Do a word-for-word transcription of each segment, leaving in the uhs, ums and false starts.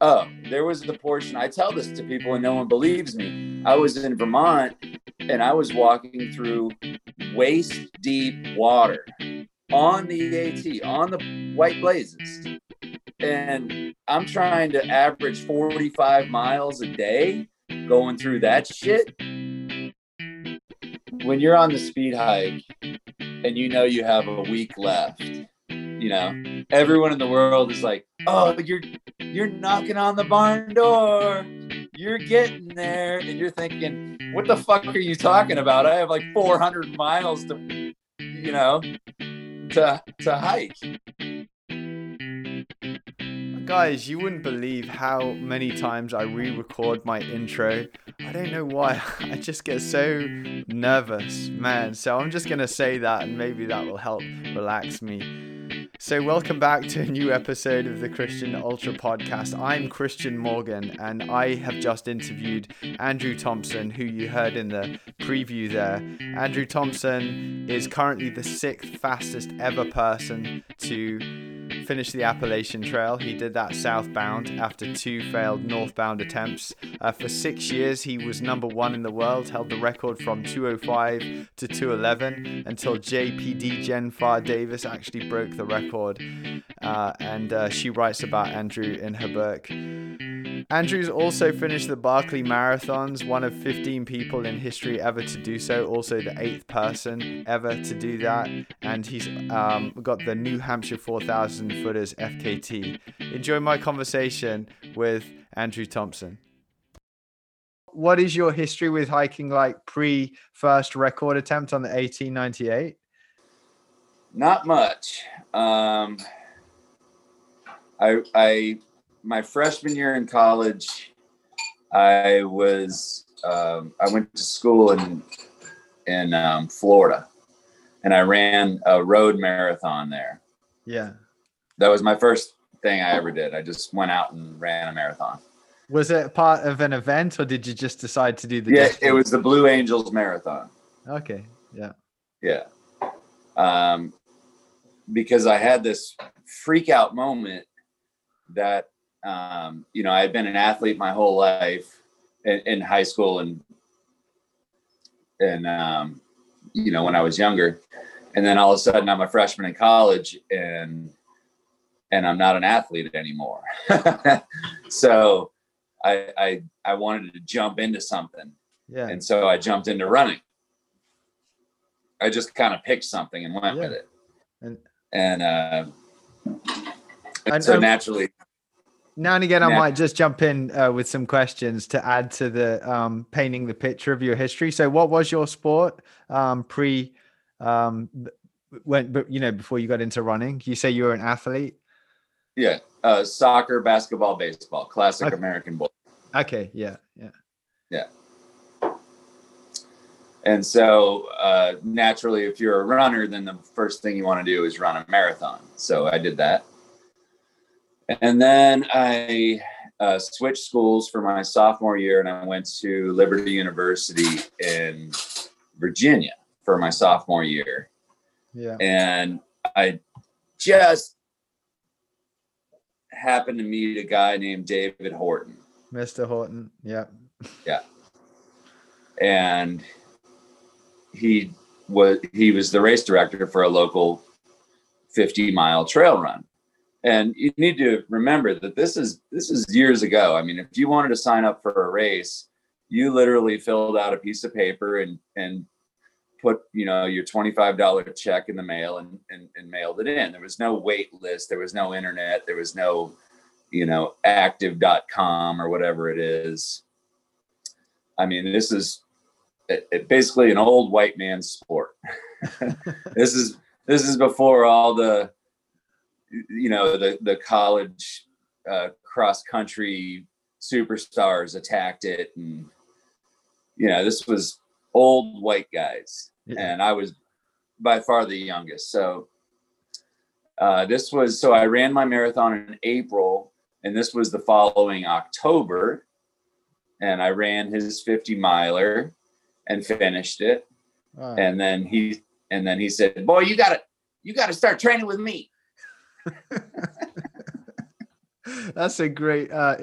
up. There was the portion, I tell this to people and no one believes me. I was in Vermont and I was walking through waist deep water on the AT, on the White Blazes. And I'm trying to average forty-five miles a day going through that shit. When you're on the speed hike and you know you have a week left, you know, everyone in the world is like, oh, you're you're knocking on the barn door. You're getting there. And you're thinking, what the fuck are you talking about? I have like four hundred miles to, you know, to to hike. Guys, you wouldn't believe how many times I re-record my intro. I don't know why. I just get so nervous, man. So I'm just going to say that and maybe that will help relax me. So welcome back to a new episode of the Christian Ultra Podcast. I'm Christian Morgan and I have just interviewed Andrew Thompson, who you heard in the preview there. Andrew Thompson is currently the sixth fastest ever person to finish the Appalachian Trail. He did that southbound after two failed northbound attempts. Uh, for six years, he was number one in the world, held the record from two oh five to two eleven until J P D Jen Pharr Davis actually broke the record. Uh, and uh, she writes about Andrew in her book. Andrew's also finished the Barkley Marathons, one of fifteen people in history ever to do so, also the eighth person ever to do that. And he's um, got the New Hampshire four thousand footers F K T. Enjoy my conversation with Andrew Thompson. What is your history with hiking like pre first record attempt on the eighteen ninety-eight? Not much. Um, I, I, my freshman year in college, I was, um, I went to school in, in, um, Florida and I ran a road marathon there. Yeah. That was my first thing I ever did. I just went out and ran a marathon. Was it part of an event or did you just decide to do the Yeah, distance? It was the Blue Angels Marathon. Okay. Yeah. Yeah. Um, because I had this freak out moment that, um, you know, I had been an athlete my whole life in, in high school and, and, um, you know, when I was younger, and then all of a sudden I'm a freshman in college and, and I'm not an athlete anymore. So I, I, I wanted to jump into something. Yeah. And so I jumped into running. I just kind of picked something and went yeah. with it. And, and, uh, and and, so um, naturally. Now and again, I might just jump in uh, with some questions to add to the um, painting the picture of your history. So what was your sport um, pre um, when, but you know, before you got into running? You say you were an athlete? Yeah. Uh, soccer, basketball, baseball, classic okay. American boy. Okay. Yeah. Yeah. Yeah. And so uh, naturally, if you're a runner, then the first thing you want to do is run a marathon. So I did that. And then I uh, switched schools for my sophomore year and I went to Liberty University in Virginia for my sophomore year. Yeah. And I just happened to meet a guy named David Horton. Mister Horton. Yeah. Yeah. And he was, he was the race director for a local fifty mile trail run. And you need to remember that this is this is years ago. I mean, if you wanted to sign up for a race, you literally filled out a piece of paper and and put, you know, your twenty-five dollars check in the mail and, and, and mailed it in. There was no wait list. There was no internet. There was no, you know, active dot com or whatever it is. I mean, this is it, it basically an old white man's sport. This is this is before all the, you know, the, the college uh, cross country superstars attacked it. And, you know, this was old white guys yeah. and I was by far the youngest. So uh, this was, so I ran my marathon in April and this was the following October and I ran his fifty miler and finished it. Wow. And then he, and then he said, boy, you gotta, you gotta start training with me. That's a great uh,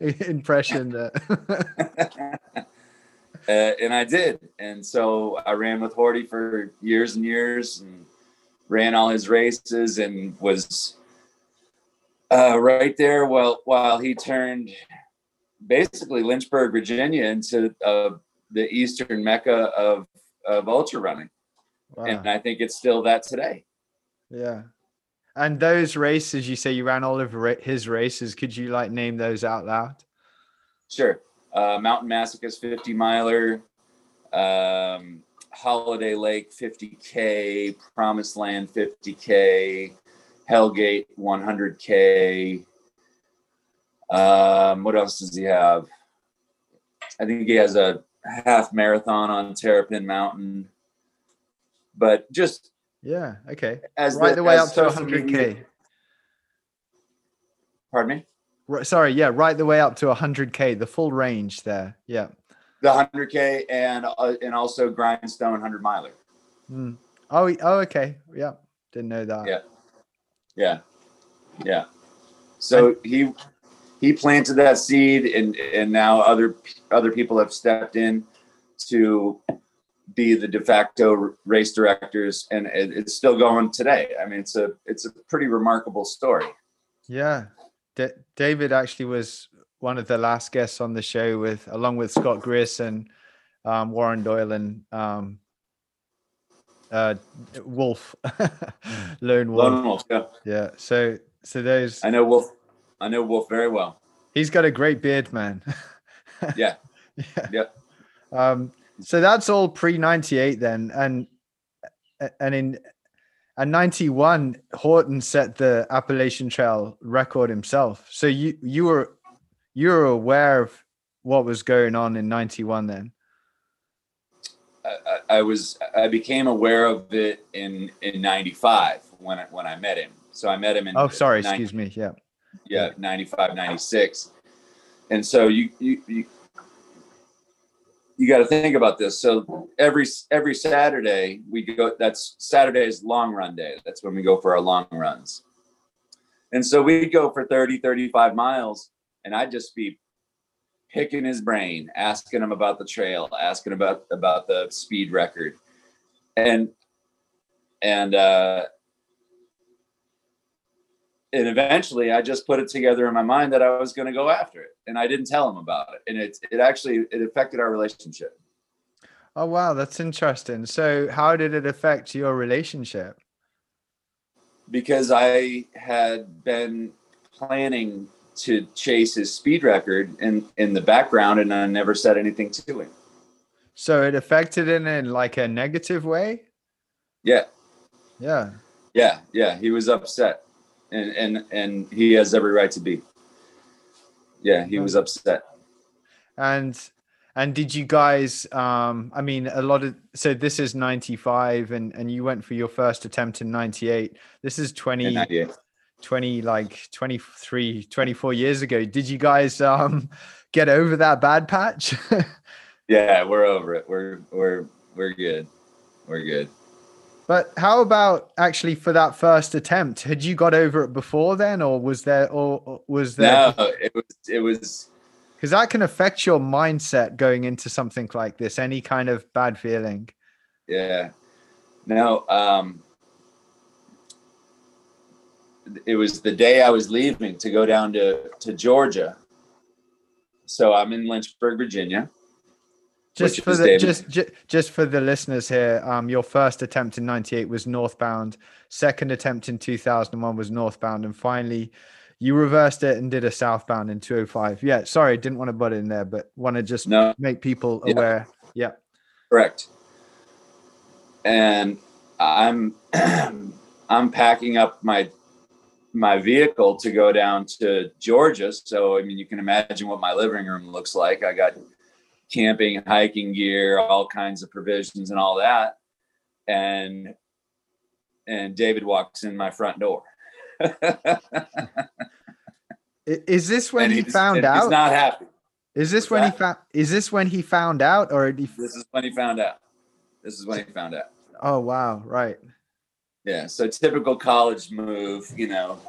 impression. uh, and I did. And so I ran with Horty for years and years and ran all his races and was uh, right there while, while he turned basically Lynchburg, Virginia into uh, the Eastern Mecca of, of ultra running. Wow. And I think it's still that today. Yeah. And those races, you say you ran all of his races. Could you like name those out loud? Sure. Uh, Mountain Massacre's fifty miler, um, Holiday Lake fifty K, Promised Land fifty K, Hellgate one hundred K. Um, what else does he have? I think he has a half marathon on Terrapin Mountain. But just... Yeah. Okay. As right the, the way up to one hundred K. Pardon me? Right, sorry. Yeah. Right the way up to one hundred K, the full range there. Yeah. The one hundred K and uh, and also Grindstone one hundred miler. Mm. Oh, oh, okay. Yeah. Didn't know that. Yeah. Yeah. Yeah. So and- he he planted that seed and and now other other people have stepped in to be the de facto race directors, and it's still going today. I mean, it's a it's a pretty remarkable story. Yeah, D- David actually was one of the last guests on the show with, along with Scott Grierson, um, Warren Doyle, and um, uh, Wolf, Lone Wolf. Lone Wolf, yeah. Yeah. So, so those. I know Wolf. I know Wolf very well. He's got a great beard, man. Yeah. Yeah. Yep. Um, So that's all pre ninety-eight then. And and in and ninety-one, Horton set the Appalachian Trail record himself. So you you were you were aware of what was going on in ninety-one then? I, I was I became aware of it in in ninety-five when I, when I met him. So I met him in Oh sorry, ninety, excuse me. Yeah. Yeah, ninety-five, ninety-six. And so you you, you You got to think about this. So every every Saturday we go. That's Saturday's long run day. That's when we go for our long runs. And so we'd go for thirty, thirty-five miles, and I'd just be picking his brain, asking him about the trail, asking about about the speed record, and and uh, and eventually I just put it together in my mind that I was going to go after it. And I didn't tell him about it. And it, it actually, it affected our relationship. Oh, wow. That's interesting. So how did it affect your relationship? Because I had been planning to chase his speed record in, in the background, and I never said anything to him. So it affected him in like a negative way? Yeah. Yeah. Yeah. Yeah. He was upset. And, and and he has every right to be. Yeah, he was upset. And and did you guys? Um, I mean, a lot of so this is ninety-five, and and you went for your first attempt in ninety-eight. This is twenty, twenty like twenty-three, twenty-four years ago. Did you guys um, get over that bad patch? Yeah, we're over it. We're we're we're good. We're good. But how about actually for that first attempt? Had you got over it before then, or was there, or, or was there? No, it was. It was because that can affect your mindset going into something like this. Any kind of bad feeling. Yeah. No. Um, it was the day I was leaving to go down to to Georgia. So I'm in Lynchburg, Virginia. Just for the just, just just for the listeners here, um, your first attempt in ninety-eight was northbound. Second attempt in two thousand one was northbound, and finally, you reversed it and did a southbound in two oh five. Yeah, sorry, didn't want to butt in there, but want to just no. make people aware. Yeah, yeah. Correct. And I'm I'm packing up my my vehicle to go down to Georgia. So I mean, you can imagine what my living room looks like. I got camping, hiking gear, all kinds of provisions and all that. And, and David walks in my front door. Is this when and he, he found out? He's not happy. Is this What's when that? he found, is this when he found out or? He... This is when he found out. This is when he found out. Oh, wow. Right. Yeah. So typical college move, you know,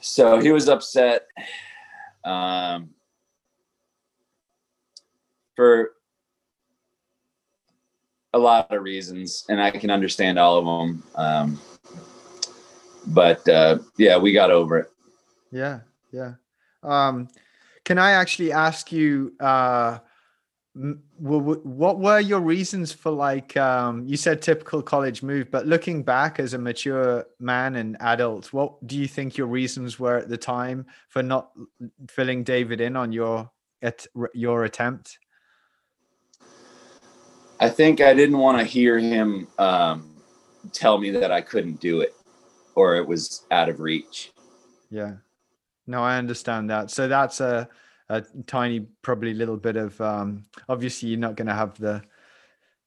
So he was upset. Um, for a lot of reasons, and I can understand all of them. Um, but uh, yeah, we got over it. Yeah. Yeah. Um, can I actually ask you, uh, what were your reasons for, like, um, you said typical college move, but looking back as a mature man and adult, what do you think your reasons were at the time for not filling David in on your, at your attempt? I think I didn't want to hear him um, tell me that I couldn't do it or it was out of reach. Yeah, no, I understand that. So that's a, a tiny, probably little bit of, um, obviously you're not going to have the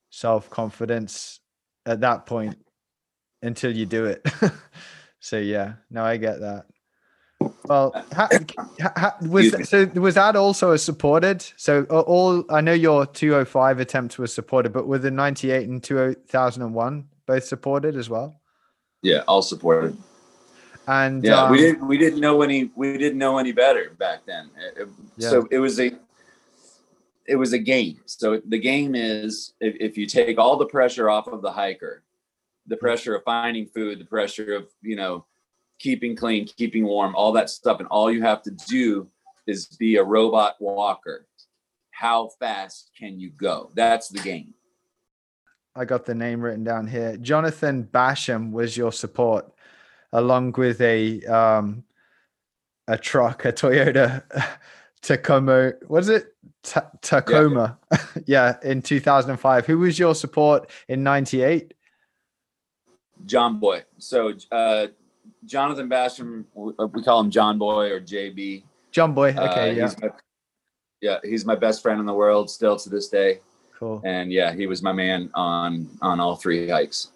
self-confidence at that point until you do it. So yeah, no, I get that. Well, ha, ha, was so was that also a supported? So all, I know your two oh five attempt was supported, but were the ninety-eight and two thousand one both supported as well? Yeah, all supported. And yeah, um, we didn't we didn't know any we didn't know any better back then. It, yeah. So it was a it was a game. So the game is, if, if you take all the pressure off of the hiker, the pressure of finding food, the pressure of, you know, keeping clean, keeping warm, all that stuff. And all you have to do is be a robot walker. How fast can you go? That's the game. I got the name written down here. Jonathan Basham was your support, along with a, um, a truck, a Toyota Tacoma. Was it T- Tacoma? Yeah. Yeah. In two thousand five, who was your support in ninety-eight? John Boy. So, uh, Jonathan Basham, we call him John Boy or J B. John Boy, okay, uh, yeah. He's my, yeah, he's my best friend in the world still to this day. Cool. And yeah, he was my man on on all three hikes.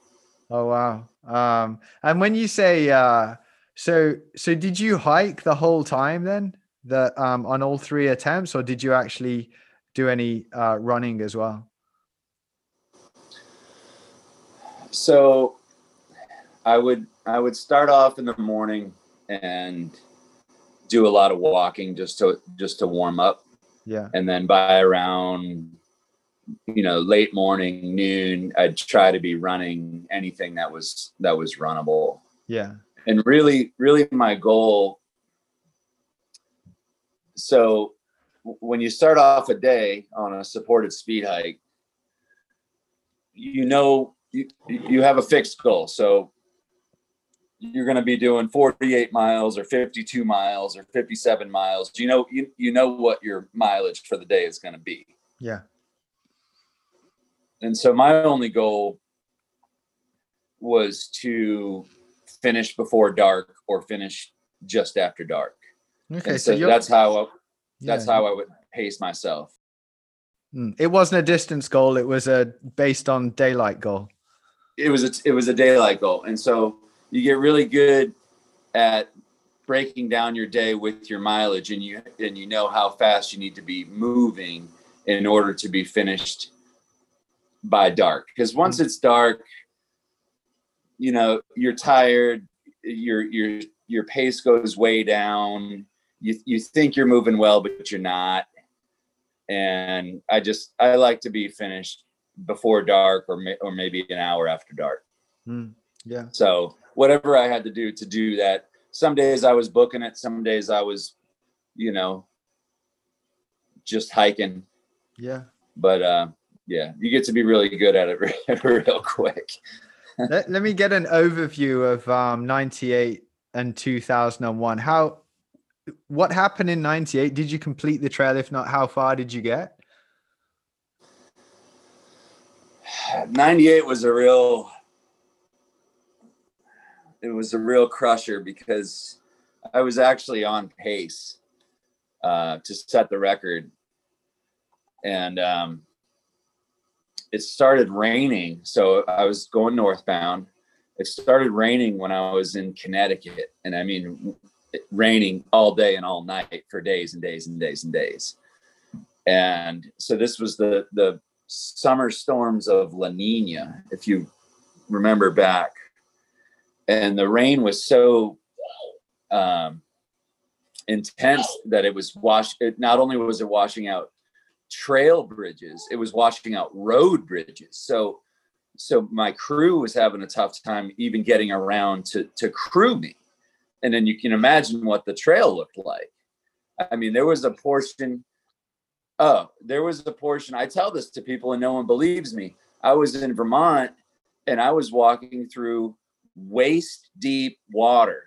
Oh, wow. Um, and when you say, uh, so so did you hike the whole time then, the, um, on all three attempts, or did you actually do any uh, running as well? So I would... I would start off in the morning and do a lot of walking just to, just to warm up. Yeah. And then by around, you know, late morning, noon, I'd try to be running anything that was, that was runnable. Yeah. And really, really my goal. So when you start off a day on a supported speed hike, you know, you, you have a fixed goal. So you're going to be doing forty-eight miles or fifty-two miles or fifty-seven miles. You know, you, you know what your mileage for the day is going to be. Yeah. And so my only goal was to finish before dark or finish just after dark. Okay. So, so that's how, I, that's yeah. how I would pace myself. It wasn't a distance goal. It was a based on daylight goal. It was, a, it was a daylight goal. And so you get really good at breaking down your day with your mileage, and you and you know how fast you need to be moving in order to be finished by dark. Because once it's dark, you know, you're tired, your your your pace goes way down. You you think you're moving well, but you're not. And I just I like to be finished before dark, or may, or maybe an hour after dark. Mm, yeah. So whatever I had to do to do that. Some days I was booking it. Some days I was, you know, just hiking. Yeah. But uh, yeah, you get to be really good at it real quick. let, let me get an overview of um, ninety-eight and two thousand one. How, what happened in ninety-eight? Did you complete the trail? If not, how far did you get? ninety-eight was a real... It was a real crusher because I was actually on pace uh, to set the record. And um, it started raining. So I was going northbound. It started raining when I was in Connecticut. And I mean, raining all day and all night for days and days and days and days. And so this was the, the summer storms of La Nina, if you remember back. And the rain was so um, intense that it was wash. It not only was it washing out trail bridges, it was washing out road bridges. So, so my crew was having a tough time even getting around to, to crew me. And then you can imagine what the trail looked like. I mean, there was a portion. Oh, there was a portion. I tell this to people and no one believes me. I was in Vermont and I was walking through waist deep water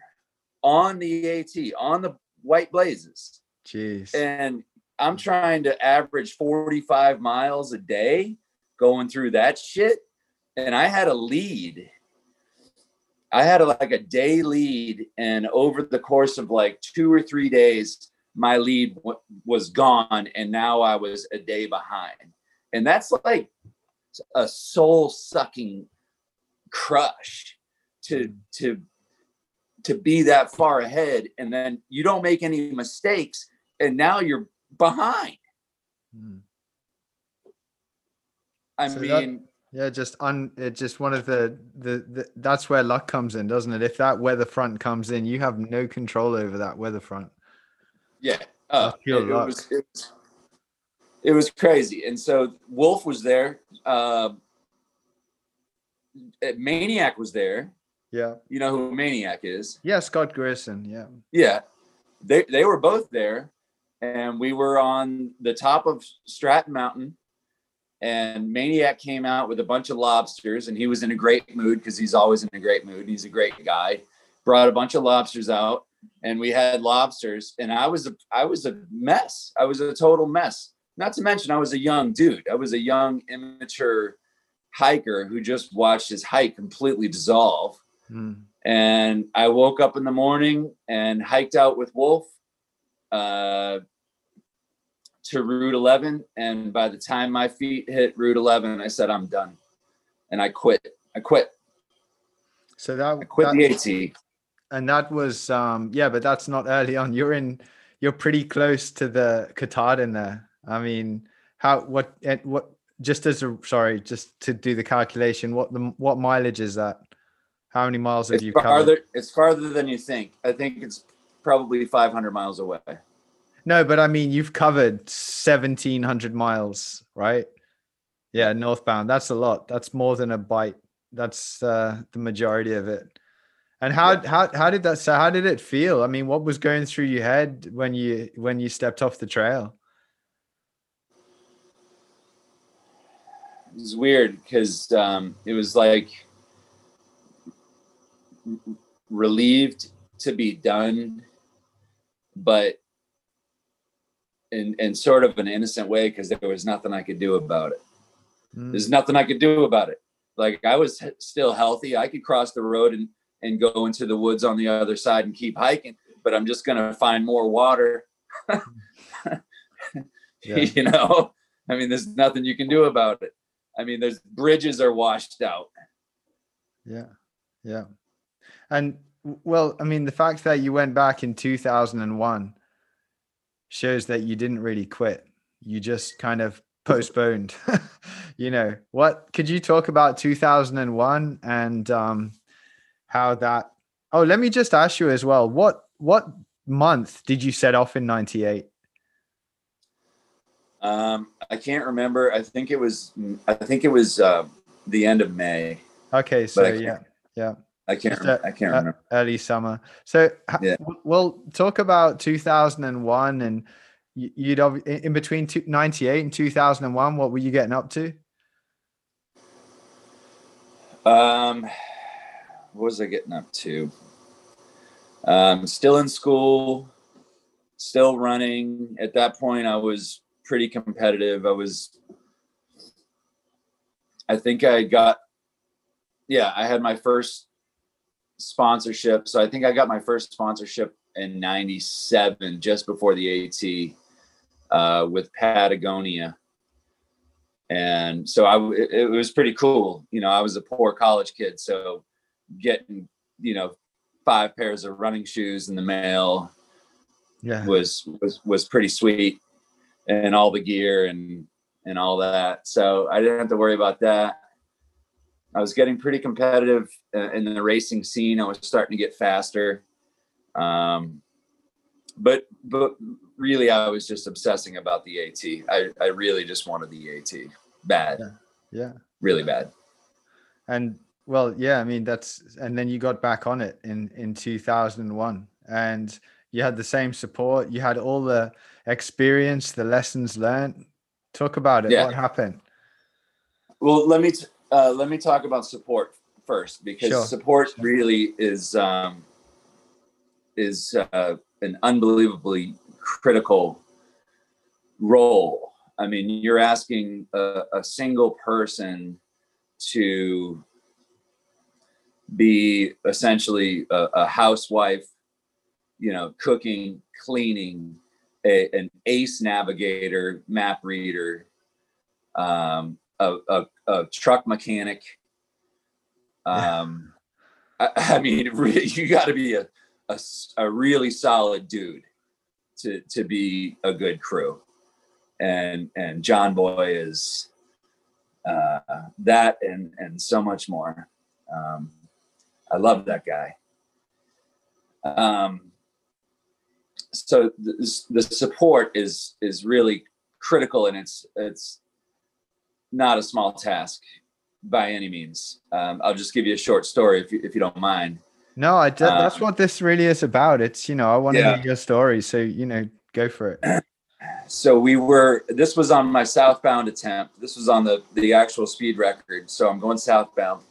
on the AT, on the White Blazes. Jeez. And I'm trying to average forty-five miles a day going through that shit. And I had a lead. I had a, like a day lead. And over the course of like two or three days, my lead w- was gone. And now I was a day behind. And that's like a soul sucking crush to, to, to be that far ahead. And then you don't make any mistakes. And now you're behind. Hmm. I so mean, that, yeah, just on it, just one of the, the, the, that's where luck comes in, doesn't it? If that weather front comes in, you have no control over that weather front. Yeah. Uh, it, it, was, it, was, it was crazy. And so Wolf was there. Uh, Maniac was there. Yeah. You know who Maniac is? Yeah. Scott Grierson. Yeah. Yeah. They, they were both there. And we were on the top of Stratton Mountain, and Maniac came out with a bunch of lobsters, and he was in a great mood because he's always in a great mood. He's a great guy. Brought a bunch of lobsters out, and we had lobsters. And I was a, I was a mess. I was a total mess. Not to mention, I was a young dude. I was a young, immature hiker who just watched his hike completely dissolve. Mm. And I woke up in the morning and hiked out with Wolf uh to Route eleven, and by the time my feet hit Route eleven, I said I'm done, and I quit. I quit. So that I quit that, the AT, and that was um yeah, but that's not early on. You're in, you're pretty close to the Katahdin there. I mean, how what what just as a sorry, just to do the calculation, what the what mileage is that? How many miles have it's you farther, covered? It's farther than you think. I think it's probably five hundred miles away. No, but I mean, you've covered seventeen hundred miles, right? Yeah, northbound. That's a lot. That's more than a bite. That's uh, the majority of it. And how yeah. how how did that? So how did it feel? I mean, what was going through your head when you when you stepped off the trail? It was weird because um, it was like relieved to be done. But in, in sort of an innocent way, because there was nothing I could do about it. Mm. There's nothing I could do about it. Like I was still healthy. I could cross the road and, and go into the woods on the other side and keep hiking, but I'm just going to find more water. You know, I mean, there's nothing you can do about it. I mean, there's bridges are washed out. Yeah. Yeah. And, well, I mean, the fact that you went back in two thousand one shows that you didn't really quit. You just kind of postponed, you know. What could you talk about two thousand one and um, how that, oh, let me just ask you as well. What, what month did you set off in ninety-eight? Um, I can't remember. I think it was, I think it was uh, the end of May. Okay. So yeah. Yeah. I can't, a, I can't remember. Early summer. So yeah. We'll talk about two thousand one and you'd in between ninety-eight and two thousand one, what were you getting up to? Um, what was I getting up to? Um, still in school, still running. At that point, I was pretty competitive. I was, I think I got, yeah, I had my first sponsorship. So I think I got my first sponsorship in ninety-seven, just before the AT, uh, with Patagonia. And so I, it, it was pretty cool. You know, I was a poor college kid, so getting, you know, five pairs of running shoes in the mail yeah. was, was, was pretty sweet, and all the gear and, and all that. So I didn't have to worry about that. I was getting pretty competitive in the racing scene. I was starting to get faster. Um, but but really I was just obsessing about the AT. I, I really just wanted the AT bad. Yeah. yeah. Really bad. And well, yeah, I mean, that's, and then you got back on it in, in two thousand one and you had the same support. You had all the experience, the lessons learned. Talk about it. Yeah. What happened? Well, let me, t- uh, let me talk about support first, because sure. support really is, um, is, uh, an unbelievably critical role. I mean, you're asking a, a single person to be essentially a, a housewife, you know, cooking, cleaning, a, an ace navigator, map reader, um, a, a, a truck mechanic. Um, yeah. I, I mean, you got to be a, a, a really solid dude to, to be a good crew. And, and John Boy is, uh, that and, and so much more. Um, I love that guy. Um, so the, the support is, is really critical, and it's, it's not a small task by any means. Um, I'll just give you a short story if you, if you don't mind. No, I do, um, that's what this really is about. It's, you know, I want to yeah. hear your story. So, you know, go for it. So we were, this was on my southbound attempt. This was on the, the actual speed record. So I'm going southbound,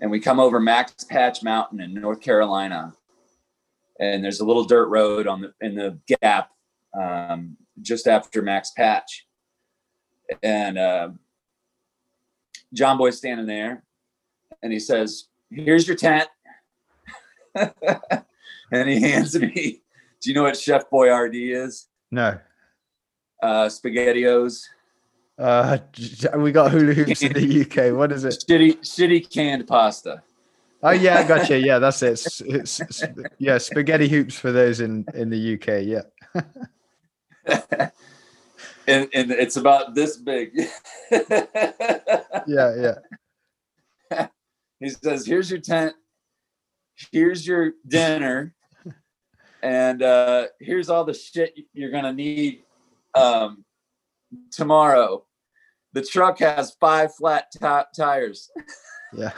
and we come over Max Patch Mountain in North Carolina. And there's a little dirt road on the, in the gap, um, just after Max Patch. And, uh, John Boy's standing there, and he says, "Here's your tent." And he hands me, do you know what Chef Boyardee is? No. Uh, Spaghettios. Uh, we got hula hoops in the U K. What is it? Shitty, shitty canned pasta. Oh yeah, I gotcha. Yeah, that's it. It's, it's, it's, yeah, spaghetti hoops for those in, in the U K. Yeah. and and it's about this big. yeah, yeah. He says, "Here's your tent. Here's your dinner, and uh, here's all the shit you're gonna need." Um, tomorrow, the truck has five flat top tires. Yeah.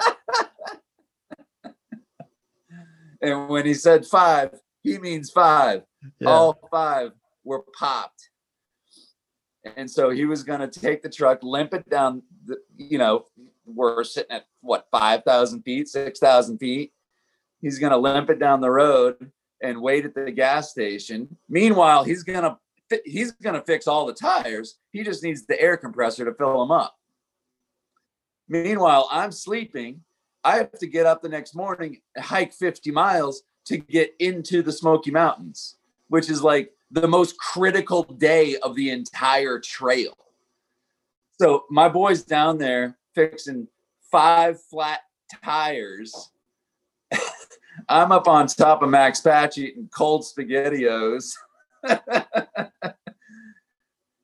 And when he said five, he means five. Yeah. All five were popped. And so he was going to take the truck, limp it down. The, you know, we're sitting at what, five thousand feet, six thousand feet. He's going to limp it down the road and wait at the gas station. Meanwhile, he's going to he's going to fix all the tires. He just needs the air compressor to fill them up. Meanwhile, I'm sleeping. I have to get up the next morning, hike fifty miles to get into the Smoky Mountains, which is like the most critical day of the entire trail. So my boy's down there fixing five flat tires. I'm up on top of Max Patch eating cold Spaghettios.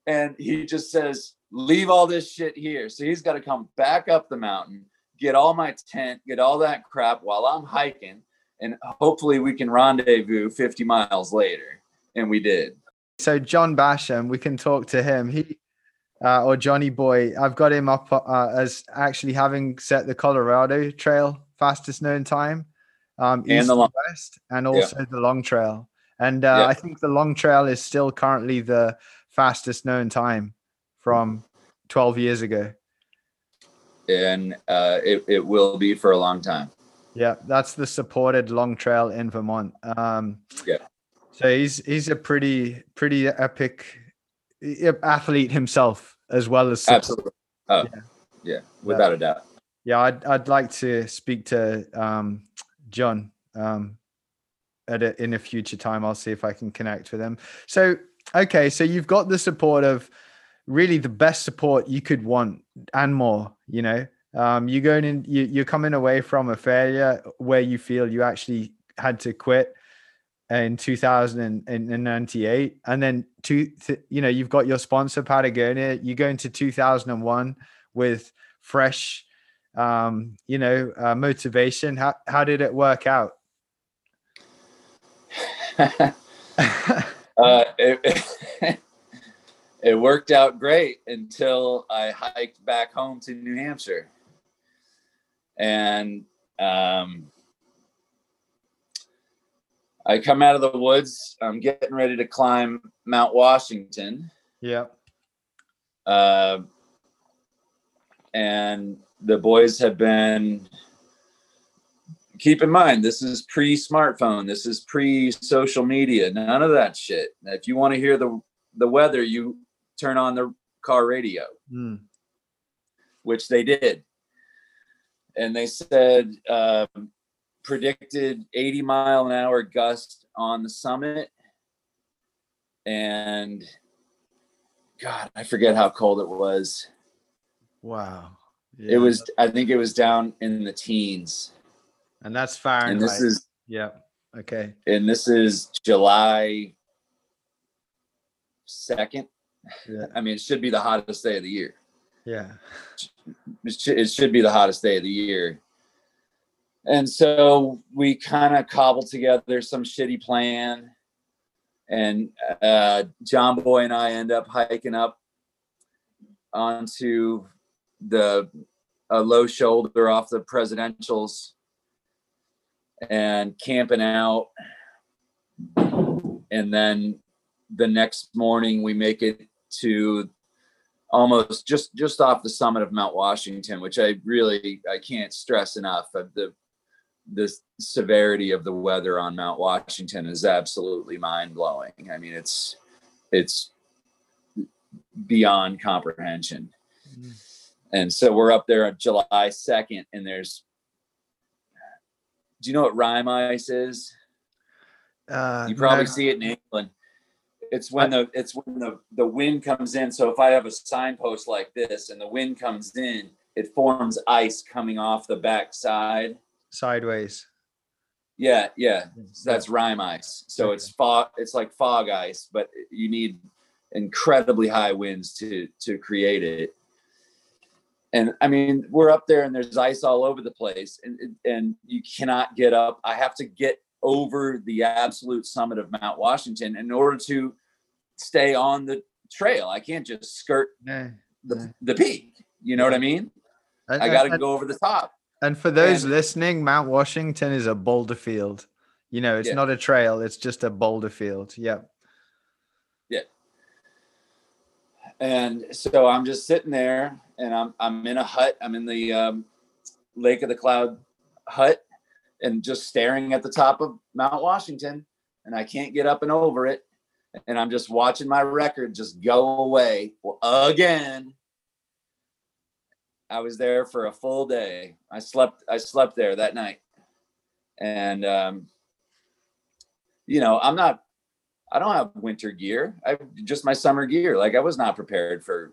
And he just says, "Leave all this shit here." So he's got to come back up the mountain, get all my tent, get all that crap while I'm hiking, and hopefully we can rendezvous fifty miles later. And we did. So John Basham, we can talk to him. He uh, or Johnny Boy, I've got him up uh, as actually having set the Colorado Trail fastest known time, um, and east the long- and west, and also yeah. the Long Trail. And uh, yeah. I think the Long Trail is still currently the fastest known time from twelve years ago. And uh, it, it will be for a long time. Yeah, that's the supported Long Trail in Vermont. Um, yeah. So he's he's a pretty, pretty epic athlete himself, as well as support. Absolutely. Oh, yeah, yeah without yeah. a doubt. Yeah, I'd, I'd like to speak to um, John. Um At a, in a future time, I'll see if I can connect with them. So, okay, so you've got the support of really the best support you could want and more. You know, um, you're going in, you, you're coming away from a failure where you feel you actually had to quit in two thousand ninety-eight, and then two, th- you know, you've got your sponsor Patagonia. You go into two thousand one with fresh, um, you know, uh, motivation. How how did it work out? uh, it, it, it worked out great until I hiked back home to New Hampshire. And um, I come out of the woods. I'm getting ready to climb Mount Washington. Yeah. Uh, and the boys have been, keep in mind, this is pre-smartphone. This is pre-social media. None of that shit. If you want to hear the, the weather, you turn on the car radio, mm. which they did. And they said, uh, predicted eighty mile an hour gust on the summit. And God, I forget how cold it was. Wow. Yeah. It was, I think it was down in the teens. And that's Fahrenheit. And this is, yeah. Okay. And this is July second. Yeah. I mean, it should be the hottest day of the year. Yeah. It should be the hottest day of the year. And so we kind of cobbled together some shitty plan. And uh, John Boy and I end up hiking up onto the a low shoulder off the Presidentials and camping out. And then the next morning we make it to almost just, just off the summit of Mount Washington, which I really, I can't stress enough of the, the severity of the weather on Mount Washington is absolutely mind blowing. I mean, it's, it's beyond comprehension. Mm-hmm. And so we're up there on July second and there's, do you know what rime ice is? Uh, you probably no. see it in England. It's when the it's when the, the wind comes in. So if I have a signpost like this and the wind comes in, it forms ice coming off the back side. Sideways. Yeah, yeah. So that's rime ice. So okay. it's fog, it's like fog ice, but you need incredibly high winds to to create it. And I mean, we're up there and there's ice all over the place and and you cannot get up. I have to get over the absolute summit of Mount Washington in order to stay on the trail. I can't just skirt nah, the, nah. the peak. You know what I mean? And, I got to go over the top. And for those and, listening, Mount Washington is a boulder field. You know, it's yeah. not a trail. It's just a boulder field. Yeah. Yeah. And so I'm just sitting there and I'm, I'm in a hut. I'm in the um, Lake of the Cloud hut and just staring at the top of Mount Washington and I can't get up and over it. And I'm just watching my record just go away well, again. I was there for a full day. I slept, I slept there that night. And, um, you know, I'm not, I don't have winter gear. I just my summer gear. Like I was not prepared for,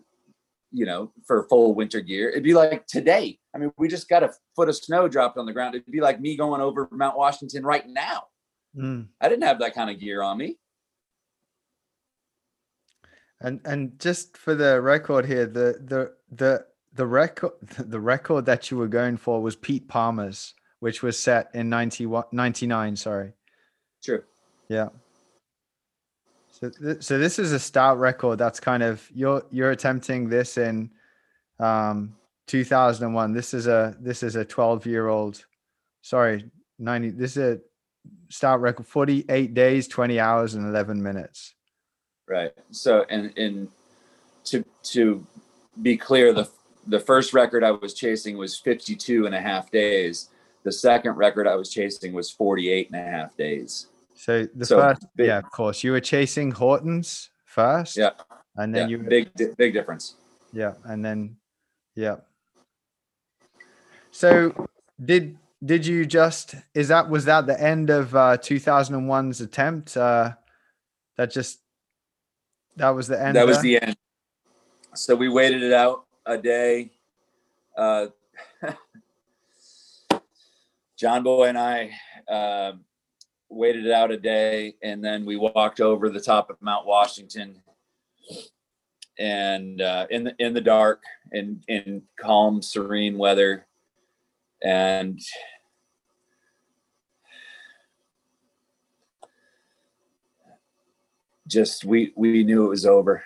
you know, for full winter gear. It'd be like today. I mean, we just got a foot of snow dropped on the ground. It'd be like me going over Mount Washington right now. Mm. I didn't have that kind of gear on me. And and just for the record here, the the the the record the record that you were going for was Pete Palmer's, which was set in ninety-one ninety-nine. Sorry. True. Yeah. So th- so this is a stout record. That's kind of you're you're attempting this in. Um, two thousand one. This is a this is a twelve year old, sorry, ninety. This is a stout record. forty-eight days, twenty hours, and eleven minutes. Right. So and and to to be clear, the the first record I was chasing was fifty-two and a half days. The second record I was chasing was forty-eight and a half days. So the so first, big, yeah, of course, you were chasing Horton's first. Yeah. And then yeah, you big big difference. Yeah, and then yeah. So did, did you just, is that, was that the end of uh, two thousand one's attempt? Uh, that just, that was the end. That was the end. So we waited it out a day. Uh, John Boy and I uh, waited it out a day. And then we walked over the top of Mount Washington and uh, in the, in the dark and in, in calm, serene weather. And just, we, we knew it was over.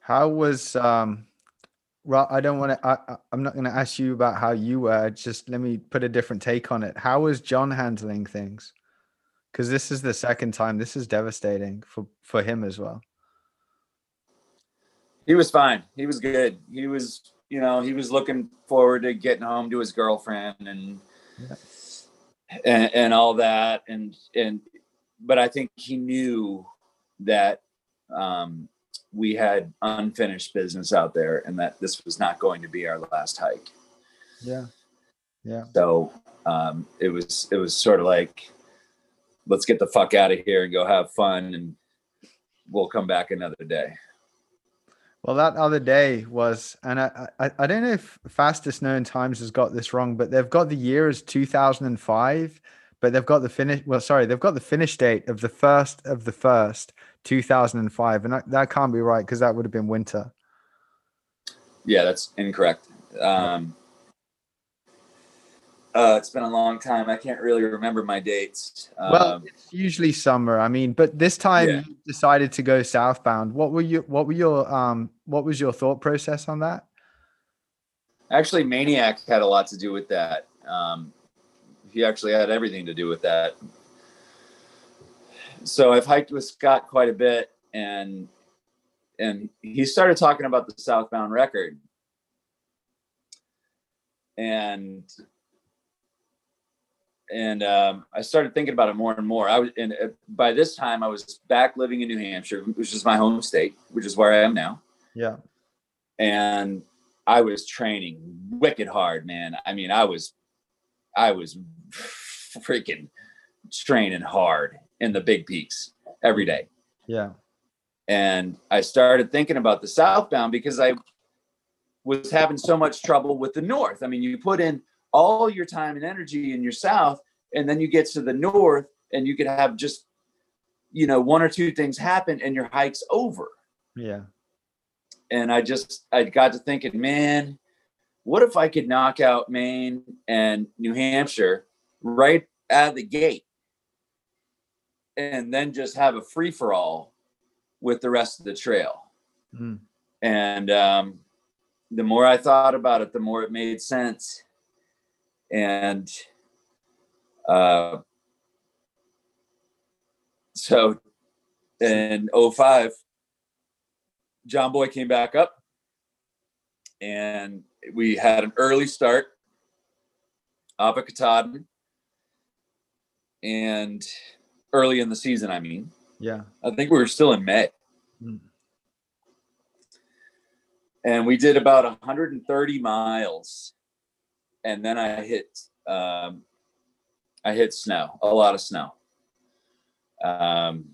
How was, um, well, I don't want to, I, I'm not going to ask you about how you were, just let me put a different take on it. How was John handling things? Cause this is the second time, this is devastating for, for him as well. He was fine. He was good. He was, you know, he was looking forward to getting home to his girlfriend and, yeah. and, and all that. And, and, but I think he knew that um, we had unfinished business out there and that this was not going to be our last hike. Yeah. Yeah. So um, it was, it was sort of like, let's get the fuck out of here and go have fun and we'll come back another day. Well, that other day was, and I, I, I don't know if Fastest Known Times has got this wrong, but they've got the year as two thousand five, but they've got the finish. Well, sorry, they've got the finish date of the first of the first two thousand five, and that, that can't be right because that would have been winter. Yeah, that's incorrect. Um, uh, it's been a long time. I can't really remember my dates. Um, well, it's usually summer. I mean, but this time yeah. you decided to go southbound. What were you? What were your? Um, what was your thought process on that? Actually, Maniac had a lot to do with that. Um, he actually had everything to do with that. So I've hiked with Scott quite a bit, and and he started talking about the southbound record, and and um, I started thinking about it more and more. I was, and by this time, I was back living in New Hampshire, which is my home state, which is where I am now. Yeah, and I was training wicked hard, man. I mean, I was, I was freaking training hard. In the big peaks every day. Yeah. And I started thinking about the southbound because I was having so much trouble with the north. I mean, you put in all your time and energy in your south, and then you get to the north and you could have just, you know, one or two things happen and your hike's over. Yeah. And I just, I got to thinking, man, what if I could knock out Maine and New Hampshire right out of the gate? And then just have a free for all with the rest of the trail. Mm. And um, the more I thought about it, the more it made sense. And uh, so in oh five, John Boy came back up and we had an early start up at Katahdin. And early in the season, I mean. Yeah. I think we were still in May. Mm. And we did about one hundred thirty miles. And then I hit um, I hit snow, a lot of snow. Um,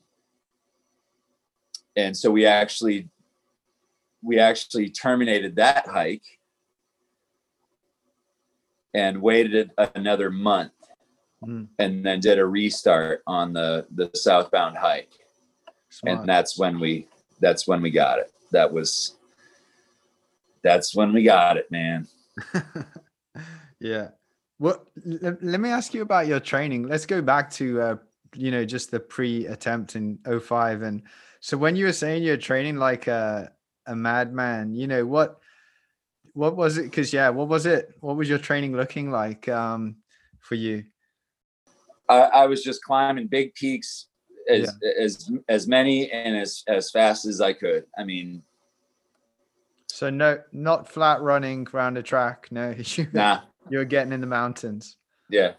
and so we actually we actually terminated that hike and waited another month. And then did a restart on the, the southbound hike. Smart. And that's when we, that's when we got it. That was, that's when we got it, man. Yeah. Well, let, let me ask you about your training. Let's go back to, uh, you know, just the pre attempt in oh five. And so when you were saying you're training like a, a madman, you know, what, what was it? Cause yeah, what was it? What was your training looking like um, for you? I was just climbing big peaks as, yeah. as, as many and as, as fast as I could. I mean, so no, not flat running around a track. No, you, nah. you were getting in the mountains. Yeah.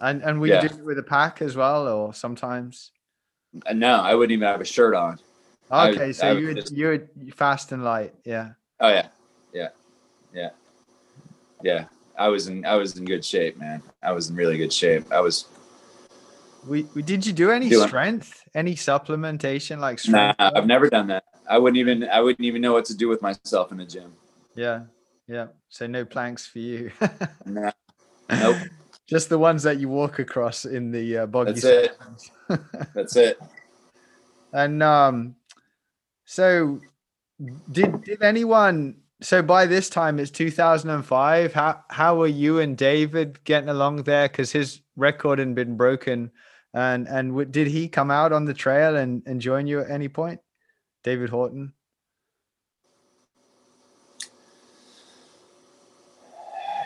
And, and were yeah. you doing it with a pack as well, or sometimes? No, I wouldn't even have a shirt on. Okay. I, so I you were, just... you were fast and light. Yeah. Oh yeah. Yeah. Yeah. Yeah. I was in, I was in good shape, man. I was in really good shape. I was, We, we did you do any doing, strength, any supplementation like strength? Nah, I've never done that. I wouldn't even I wouldn't even know what to do with myself in the gym. Yeah, yeah. So no planks for you. Nah, nope. Just the ones that you walk across in the uh, boggy. That's it. That's it. And um, so did did anyone? So by this time it's two thousand five. How how are you and David getting along there? Because his record had been broken And and w- did he come out on the trail and, and join you at any point, David Horton?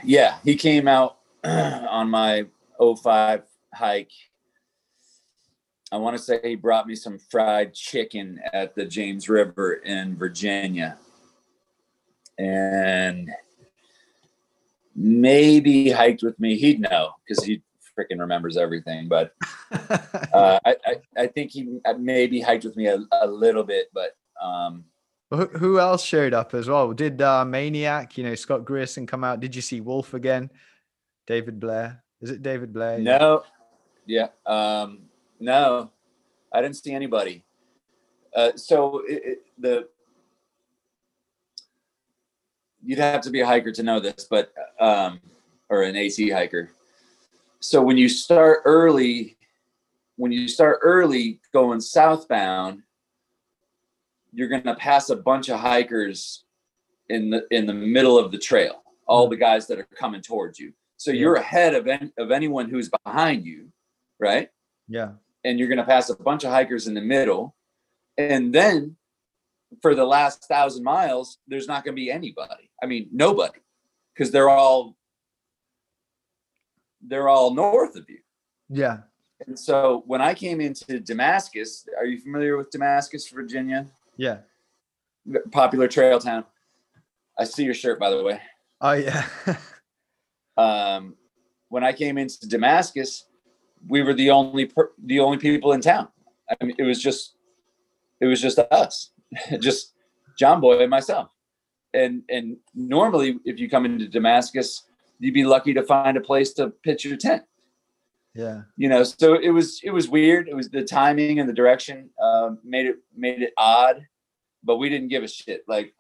Yeah, he came out on my oh five hike. I want to say he brought me some fried chicken at the James River in Virginia. And maybe hiked with me. He'd know because he freaking remembers everything. But uh, I, I, I think he maybe hiked with me a, a little bit. But um, who, who else showed up as well? Did uh, Maniac, you know, Scott Grierson come out? Did you see Wolf again? David Blair? Is it David Blair? No. Yeah. Um, No, I didn't see anybody. Uh, so it, it, the you'd have to be a hiker to know this, but um, or an A C hiker. So when you start early, when you start early going southbound, you're going to pass a bunch of hikers in the in the middle of the trail. All the guys that are coming towards you. So you're ahead of any, of anyone who's behind you, right? Yeah. And you're going to pass a bunch of hikers in the middle. And then for the last thousand miles, there's not going to be anybody. I mean, nobody, because they're all, they're all north of you. Yeah. And so when I came into Damascus, are you familiar with Damascus, Virginia? Yeah. Popular trail town. I see your shirt, by the way. Oh yeah. um, when I came into Damascus, we were the only per- the only people in town. I mean, it was just it was just us, just John Boy and myself. And and normally, if you come into Damascus, you'd be lucky to find a place to pitch your tent. Yeah, you know. So it was it was weird. It was the timing and the direction uh, made it made it odd, but we didn't give a shit. Like,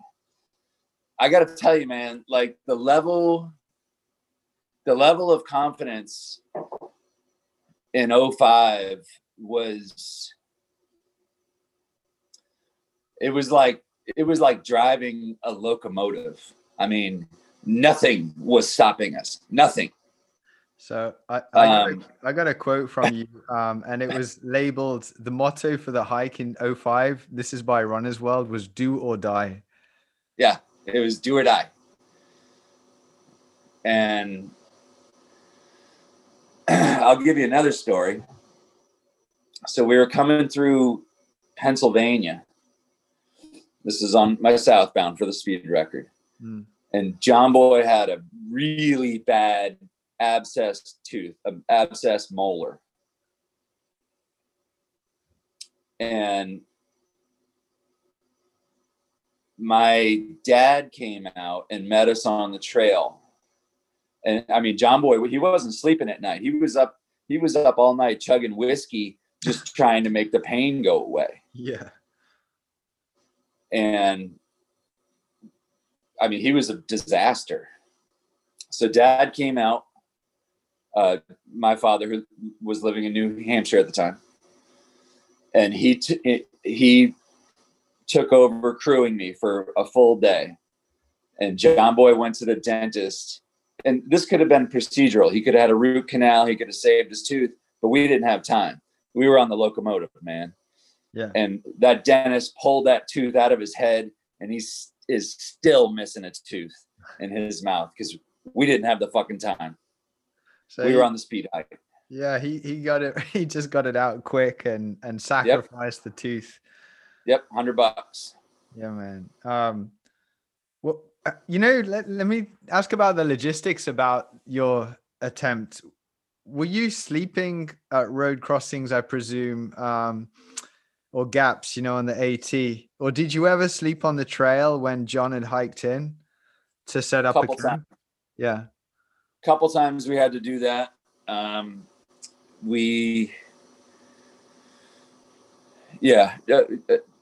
I got to tell you, man, like the level the level of confidence in oh five was, it was like, it was like driving a locomotive. I mean, nothing was stopping us, nothing. So I, I, um, got, a, I got a quote from you um, and it was labeled, the motto for the hike in oh five, this is by Runner's World, was do or die. Yeah, it was do or die. And I'll give you another story. So we were coming through Pennsylvania. This is on my southbound for the speed record. Mm. And John Boy had a really bad abscess tooth, an abscess molar. And my dad came out and met us on the trail. And I mean, John Boy, he wasn't sleeping at night. He was up, he was up all night chugging whiskey, just trying to make the pain go away. Yeah. And I mean, he was a disaster. So Dad came out. Uh, my father, who was living in New Hampshire at the time, and he t- he took over crewing me for a full day. And John Boy went to the dentist. And this could have been procedural. He could have had a root canal. He could have saved his tooth, but we didn't have time. We were on the locomotive, man. Yeah. And that dentist pulled that tooth out of his head, and he is still missing a tooth in his mouth because we didn't have the fucking time. So we were on the speed hike. Yeah, he he got it. He just got it out quick and and sacrificed yep. the tooth. Yep, hundred bucks. Yeah, man. Um, what? You know, let, let me ask about the logistics about your attempt. Were you sleeping at road crossings, I presume, um, or gaps, you know, on the AT? Or did you ever sleep on the trail when John had hiked in to set up couple a camp? Time. Yeah. Couple times we had to do that. Um, we, yeah, a,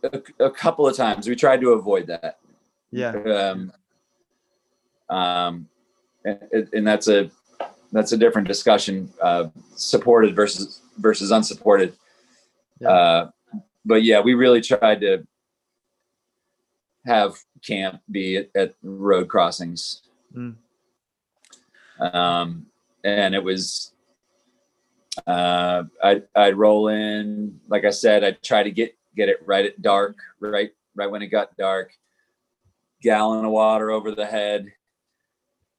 a, a couple of times we tried to avoid that. Yeah. Um, Um, and, and that's a, that's a different discussion, uh, supported versus, versus unsupported. Yeah. Uh, but yeah, we really tried to have camp be at, at road crossings. Mm. Um, and it was, Uh, I, I'd roll in, like I said, I'd try to get, get it right at dark, right, right when it got dark, gallon of water over the head.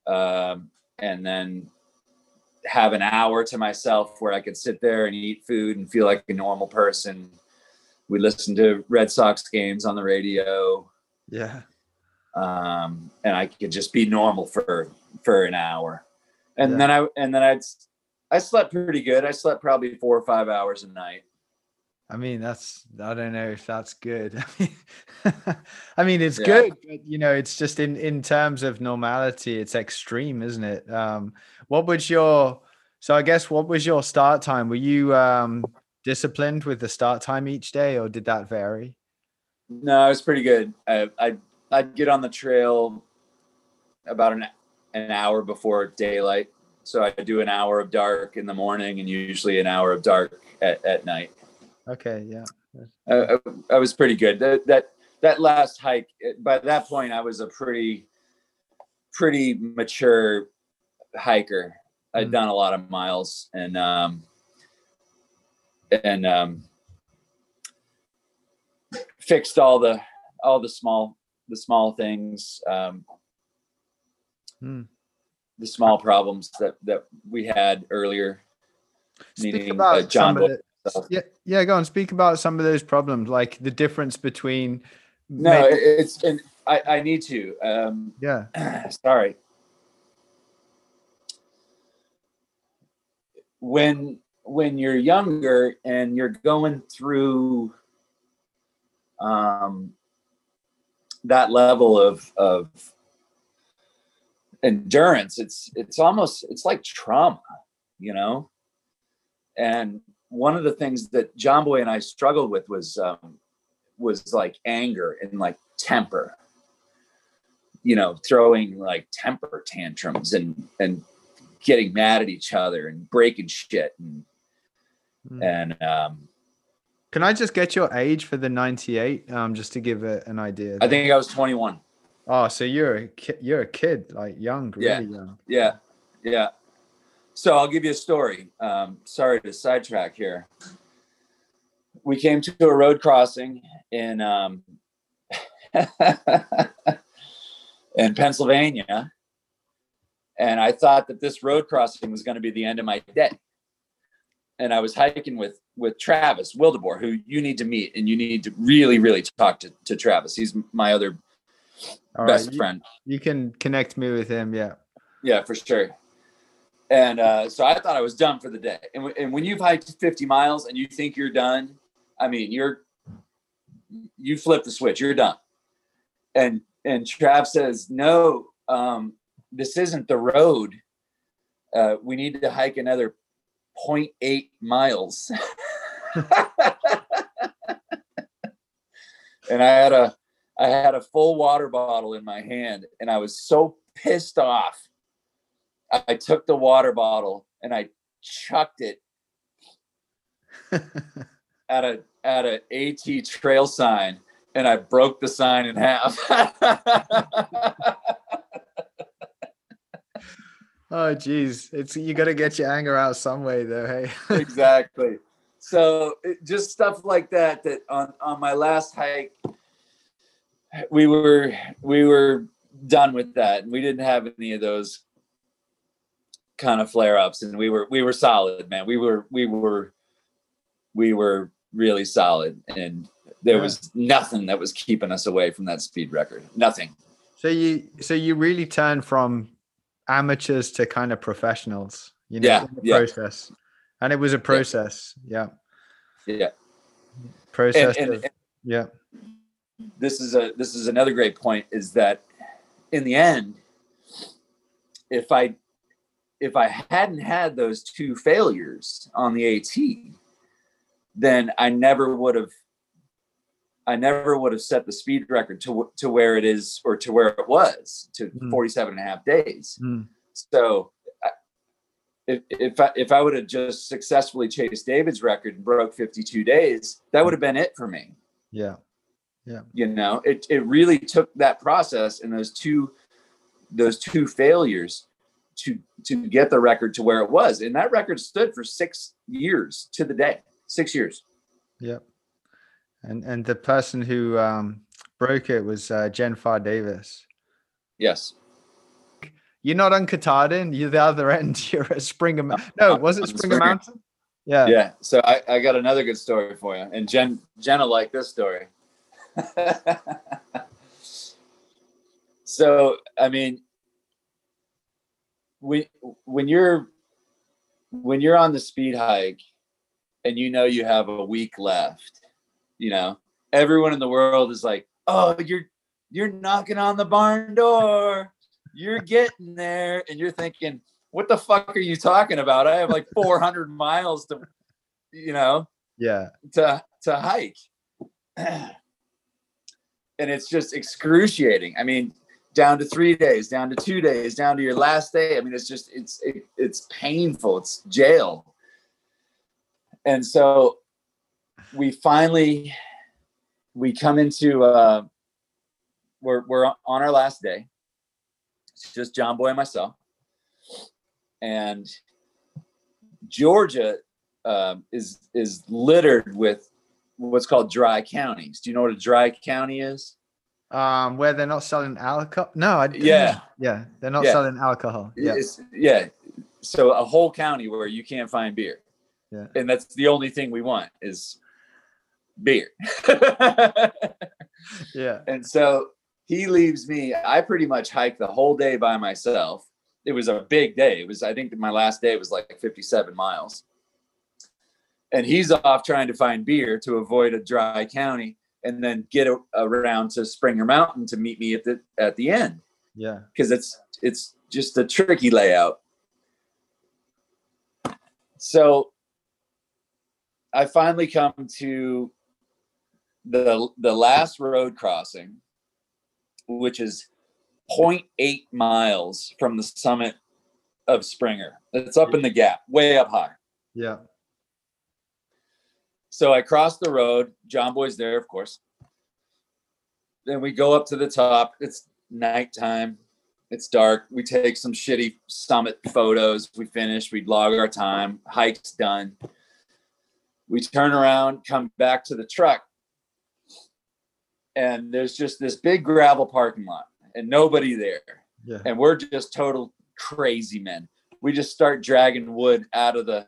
Um, and then have an hour to myself where I could sit there and eat food and feel like a normal person. We listened to Red Sox games on the radio. Yeah. Um, and I could just be normal for, for an hour. And yeah. then I, and then I'd, I slept pretty good. I slept probably four or five hours a night. I mean, that's, I don't know if that's good. I mean, I mean it's yeah. good, but you know, it's just in, in terms of normality, it's extreme, isn't it? Um, what was your, so I guess, what was your start time? Were you um, disciplined with the start time each day, or did that vary? No, it was pretty good. I, I, I'd get on the trail about an, an hour before daylight. So I do an hour of dark in the morning and usually an hour of dark at, at night. Okay. Yeah. I, I, I was pretty good. That, that, that last hike, by that point, I was a pretty, pretty mature hiker. Mm-hmm. I'd done a lot of miles and, um, and, um, fixed all the, all the small, the small things, um, hmm. the small problems that, that we had earlier. Speak meaning, about uh, John the, yeah, yeah, go on. Speak about some of those problems, like the difference between. No, maybe- it's, and I, I need to, um, yeah, sorry. When, when you're younger and you're going through, um, that level of, of, endurance, it's it's almost it's like trauma, you know. And one of the things that John Boy and I struggled with was um was like anger and like temper, you know, throwing like temper tantrums and and getting mad at each other and breaking shit and mm. and um can I just get your age for the ninety-eight, um just to give it an idea? I think I was twenty-one. Oh, so you're a ki- you're a kid, like young, really yeah, young. Yeah, yeah. So I'll give you a story. Um, sorry to sidetrack here. We came to a road crossing in um, in Pennsylvania, and I thought that this road crossing was going to be the end of my day. And I was hiking with with Travis Wildeboer, who you need to meet, and you need to really, really talk to, to Travis. He's my other All best right. you, friend. You can connect me with him. Yeah. Yeah, for sure. And uh, so I thought I was done for the day. And, w- and when you've hiked fifty miles and you think you're done, I mean, you're, you flip the switch, you're done. And, and Trav says, no, um, this isn't the road. Uh, we need to hike another zero point eight miles. And I had a, I had a full water bottle in my hand, and I was so pissed off. I took the water bottle and I chucked it at a at an AT trail sign, and I broke the sign in half. Oh, geez. It's, you got to get your anger out some way though. Hey, exactly. So it, just stuff like that, that on, on my last hike, we were we were done with that, and we didn't have any of those kind of flare-ups, and we were we were solid, man. We were we were we were really solid, and there yeah. was nothing that was keeping us away from that speed record. Nothing. So you so you really turned from amateurs to kind of professionals, you know, yeah, in the yeah. process. And it was a process. Yeah. Yeah. Process and, and, of, and, yeah. This is a this is another great point, is that in the end, if I if I hadn't had those two failures on the AT, then I never would have I never would have set the speed record to to where it is, or to where it was, to mm. forty-seven and a half days. Mm. So if if I, if I would have just successfully chased David's record and broke fifty-two days, that would have been it for me. Yeah. Yeah. You know, it, it really took that process and those two, those two failures to to get the record to where it was. And that record stood for six years to the day, six years. Yep. And and the person who um, broke it was uh, Jen Pharr Davis. Yes. You're not on Katahdin. You're the other end. You're at Springer Mountain. No, was it Springer Mountain? Yeah. Yeah. So I, I got another good story for you. And Jen, Jenna liked this story. So, I mean, we, when you're, when you're on the speed hike and you know you have a week left, you know, everyone in the world is like, oh, you're, you're knocking on the barn door. You're getting there. And you're thinking, what the fuck are you talking about? I have like four hundred miles to, you know, yeah, to, to hike. And it's just excruciating. I mean, down to three days, down to two days, down to your last day. I mean, it's just, it's, it, it's painful. It's jail. And so we finally, we come into, uh, we're, we're on our last day. It's just John Boy and myself. And Georgia uh, is is littered with what's called dry counties. Do you know what a dry county is? Um, where they're not selling alcohol. No, I didn't. Yeah, yeah, they're not yeah. selling alcohol. Yeah, it's, yeah. So a whole county where you can't find beer. Yeah, and that's the only thing we want is beer. Yeah, and so he leaves me. I pretty much hike the whole day by myself. It was a big day. It was, I think my last day was like fifty-seven miles. And he's off trying to find beer to avoid a dry county and then get a, around to Springer Mountain to meet me at the, at the end. Yeah. Cause it's, it's just a tricky layout. So I finally come to the, the last road crossing, which is zero point eight miles from the summit of Springer. It's up in the gap, way up high. Yeah. So I cross the road. John Boy's there, of course. Then we go up to the top. It's nighttime. It's dark. We take some shitty summit photos. We finish. We log our time. Hike's done. We turn around, come back to the truck. And there's just this big gravel parking lot. And nobody there. Yeah. And we're just total crazy men. We just start dragging wood out of the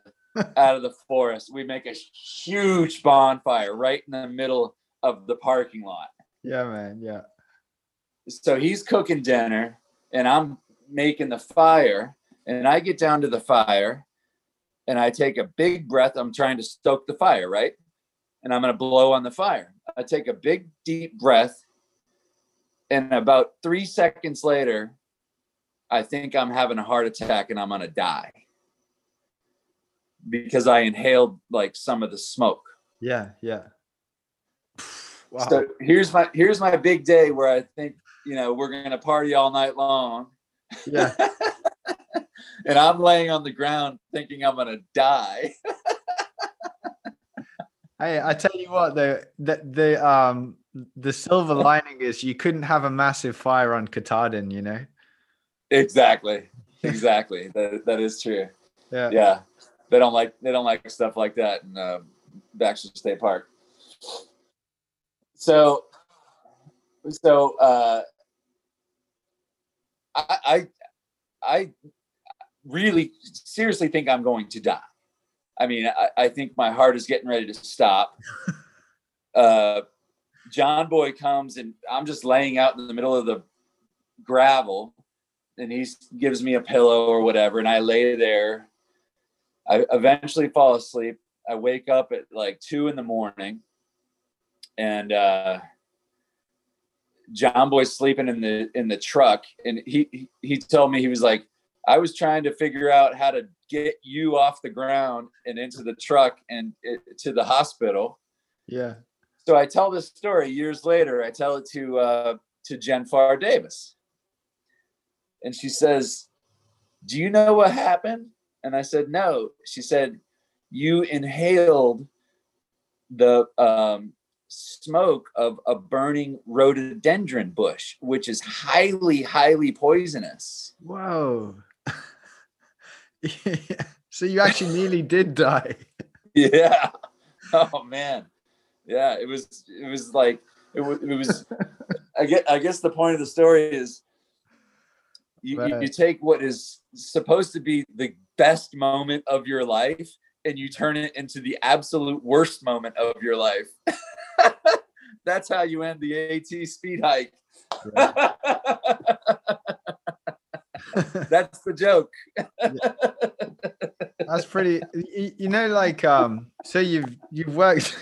out of the forest. We make a huge bonfire right in the middle of the parking lot. Yeah, man. Yeah. So he's cooking dinner and I'm making the fire. And I get down to the fire and I take a big breath. I'm trying to stoke the fire, right? And I'm gonna blow on the fire. I take a big deep breath. And about three seconds later, I think I'm having a heart attack and I'm going to die because I inhaled like some of the smoke. Yeah. Yeah. Wow. So here's my, here's my big day where I think, you know, we're going to party all night long. Yeah. And I'm laying on the ground thinking I'm going to die. Hey, I tell you what, the, the, the, um, the silver lining is you couldn't have a massive fire on Katahdin, you know? Exactly. Exactly. that that is true. Yeah. Yeah. They don't like, they don't like stuff like that in uh, Baxter State Park. So, so uh, I, I, I really seriously think I'm going to die. I mean, I, I think my heart is getting ready to stop. Uh, John Boy comes and I'm just laying out in the middle of the gravel and he gives me a pillow or whatever. And I lay there. I eventually fall asleep. I wake up at like two in the morning and, uh, John Boy's sleeping in the, in the truck. And he, he told me, he was like, I was trying to figure out how to get you off the ground and into the truck and it, to the hospital. Yeah. So I tell this story years later. I tell it to uh, to Jen Pharr Davis. And she says, do you know what happened? And I said, no. She said, you inhaled the um, smoke of a burning rhododendron bush, which is highly, highly poisonous. Whoa. Yeah. So you actually nearly did die. Yeah. Oh man. Yeah. It was, it was like, it was, it was, I guess, I guess the point of the story is you, you, you take what is supposed to be the best moment of your life and you turn it into the absolute worst moment of your life. That's how you end the AT speed hike. Right. That's the joke. That's pretty, you know, like, um, so you've, you've worked,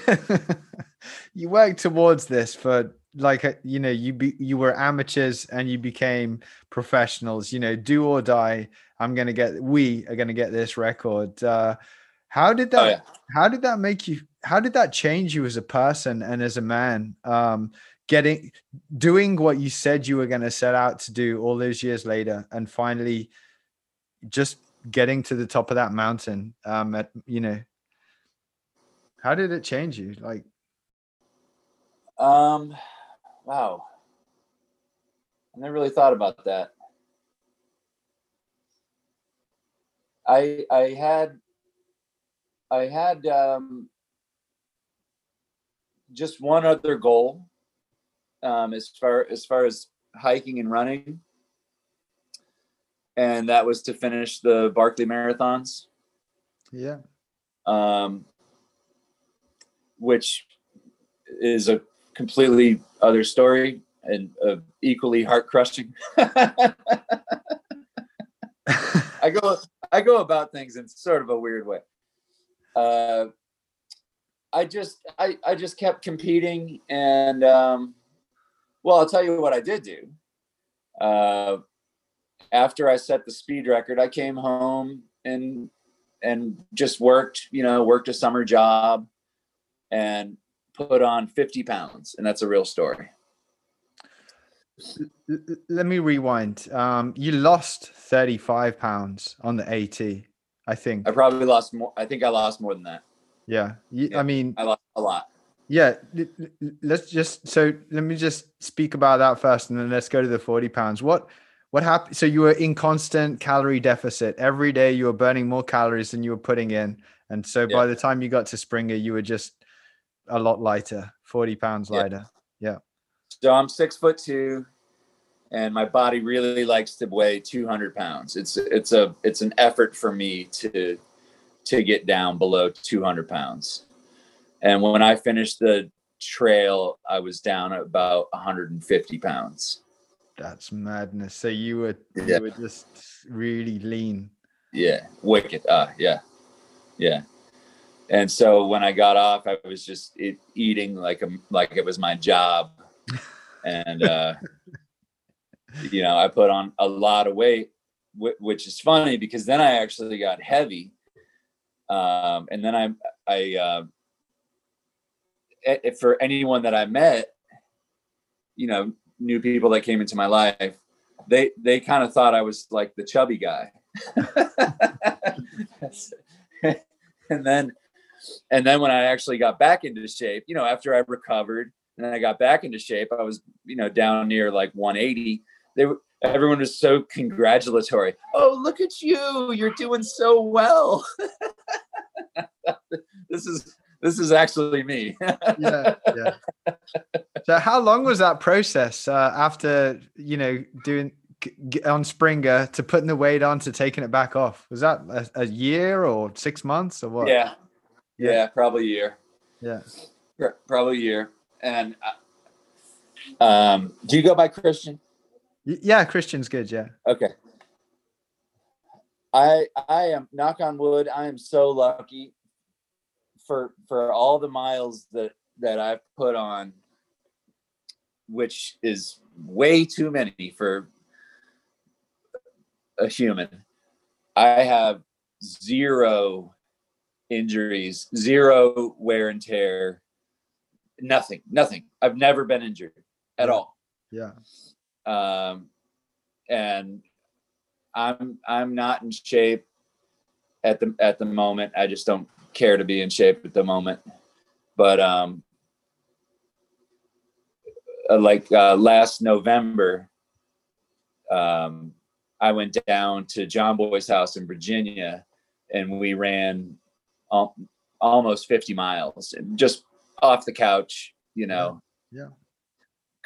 you worked towards this for like, you know, you be, you were amateurs and you became professionals, you know, do or die. I'm going to get, we are going to get this record. Uh, how did that, oh, yeah. how did that make you, how did that change you as a person and as a man? Um, getting, doing what you said you were going to set out to do all those years later and finally just getting to the top of that mountain, um, at, you know, how did it change you? Like, um, wow. I never really thought about that. I, I had, I had, um, just one other goal, um, as far, as far as hiking and running. And that was to finish the Barkley Marathons. Yeah. Um, which is a completely other story and uh, equally heart crushing. I go, I go about things in sort of a weird way. Uh, I just, I, I just kept competing and, um, well, I'll tell you what I did do. Uh, after I set the speed record, I came home and, and just worked, you know, worked a summer job and put on fifty pounds. And that's a real story. Let me rewind. Um, you lost thirty-five pounds on the AT, I think. I probably lost more. I think I lost more than that. Yeah. yeah, I mean, I lost a lot. Yeah, let's just so let me just speak about that first, and then let's go to the forty pounds. What what happened? So you were in constant calorie deficit every day. You were burning more calories than you were putting in, and so yeah. by the time you got to Springer, you were just a lot lighter, forty pounds lighter. Yeah. yeah. So I'm six foot two, and my body really likes to weigh two hundred pounds. It's it's a it's an effort for me to. to get down below two hundred pounds. And when I finished the trail, I was down at about one hundred fifty pounds. That's madness. So you were, yeah. you were just really lean. Yeah. Wicked. Uh, yeah. Yeah. And so when I got off, I was just it, eating like, a, like it was my job. And, uh, you know, I put on a lot of weight, which is funny because then I actually got heavy. Um, and then I, I, uh, if for anyone that I met, you know, new people that came into my life, they, they kind of thought I was like the chubby guy. and then, and then when I actually got back into shape, you know, after I recovered and then I got back into shape, I was, you know, down near like one eighty. They were, everyone was so congratulatory. Oh, look at you. You're doing so well. This is, this is actually me. yeah, yeah. So how long was that process uh, after, you know, doing on Springer to putting the weight on to taking it back off? Was that a, a year or six months or what? Yeah. Yeah. yeah probably a year. Yeah. Probably a year. And um, do you go by Christian? Yeah, Christian's good. Yeah. Okay. I I am, knock on wood, I am so lucky for for all the miles that that I've put on, which is way too many for a human. I have zero injuries, zero wear and tear, nothing, nothing. I've never been injured at all. Yeah. Um, and I'm, I'm not in shape at the, at the moment. I just don't care to be in shape at the moment, but, um, like, uh, last November, um, I went down to John Boy's house in Virginia, and we ran al- almost fifty miles and just off the couch, you know, yeah,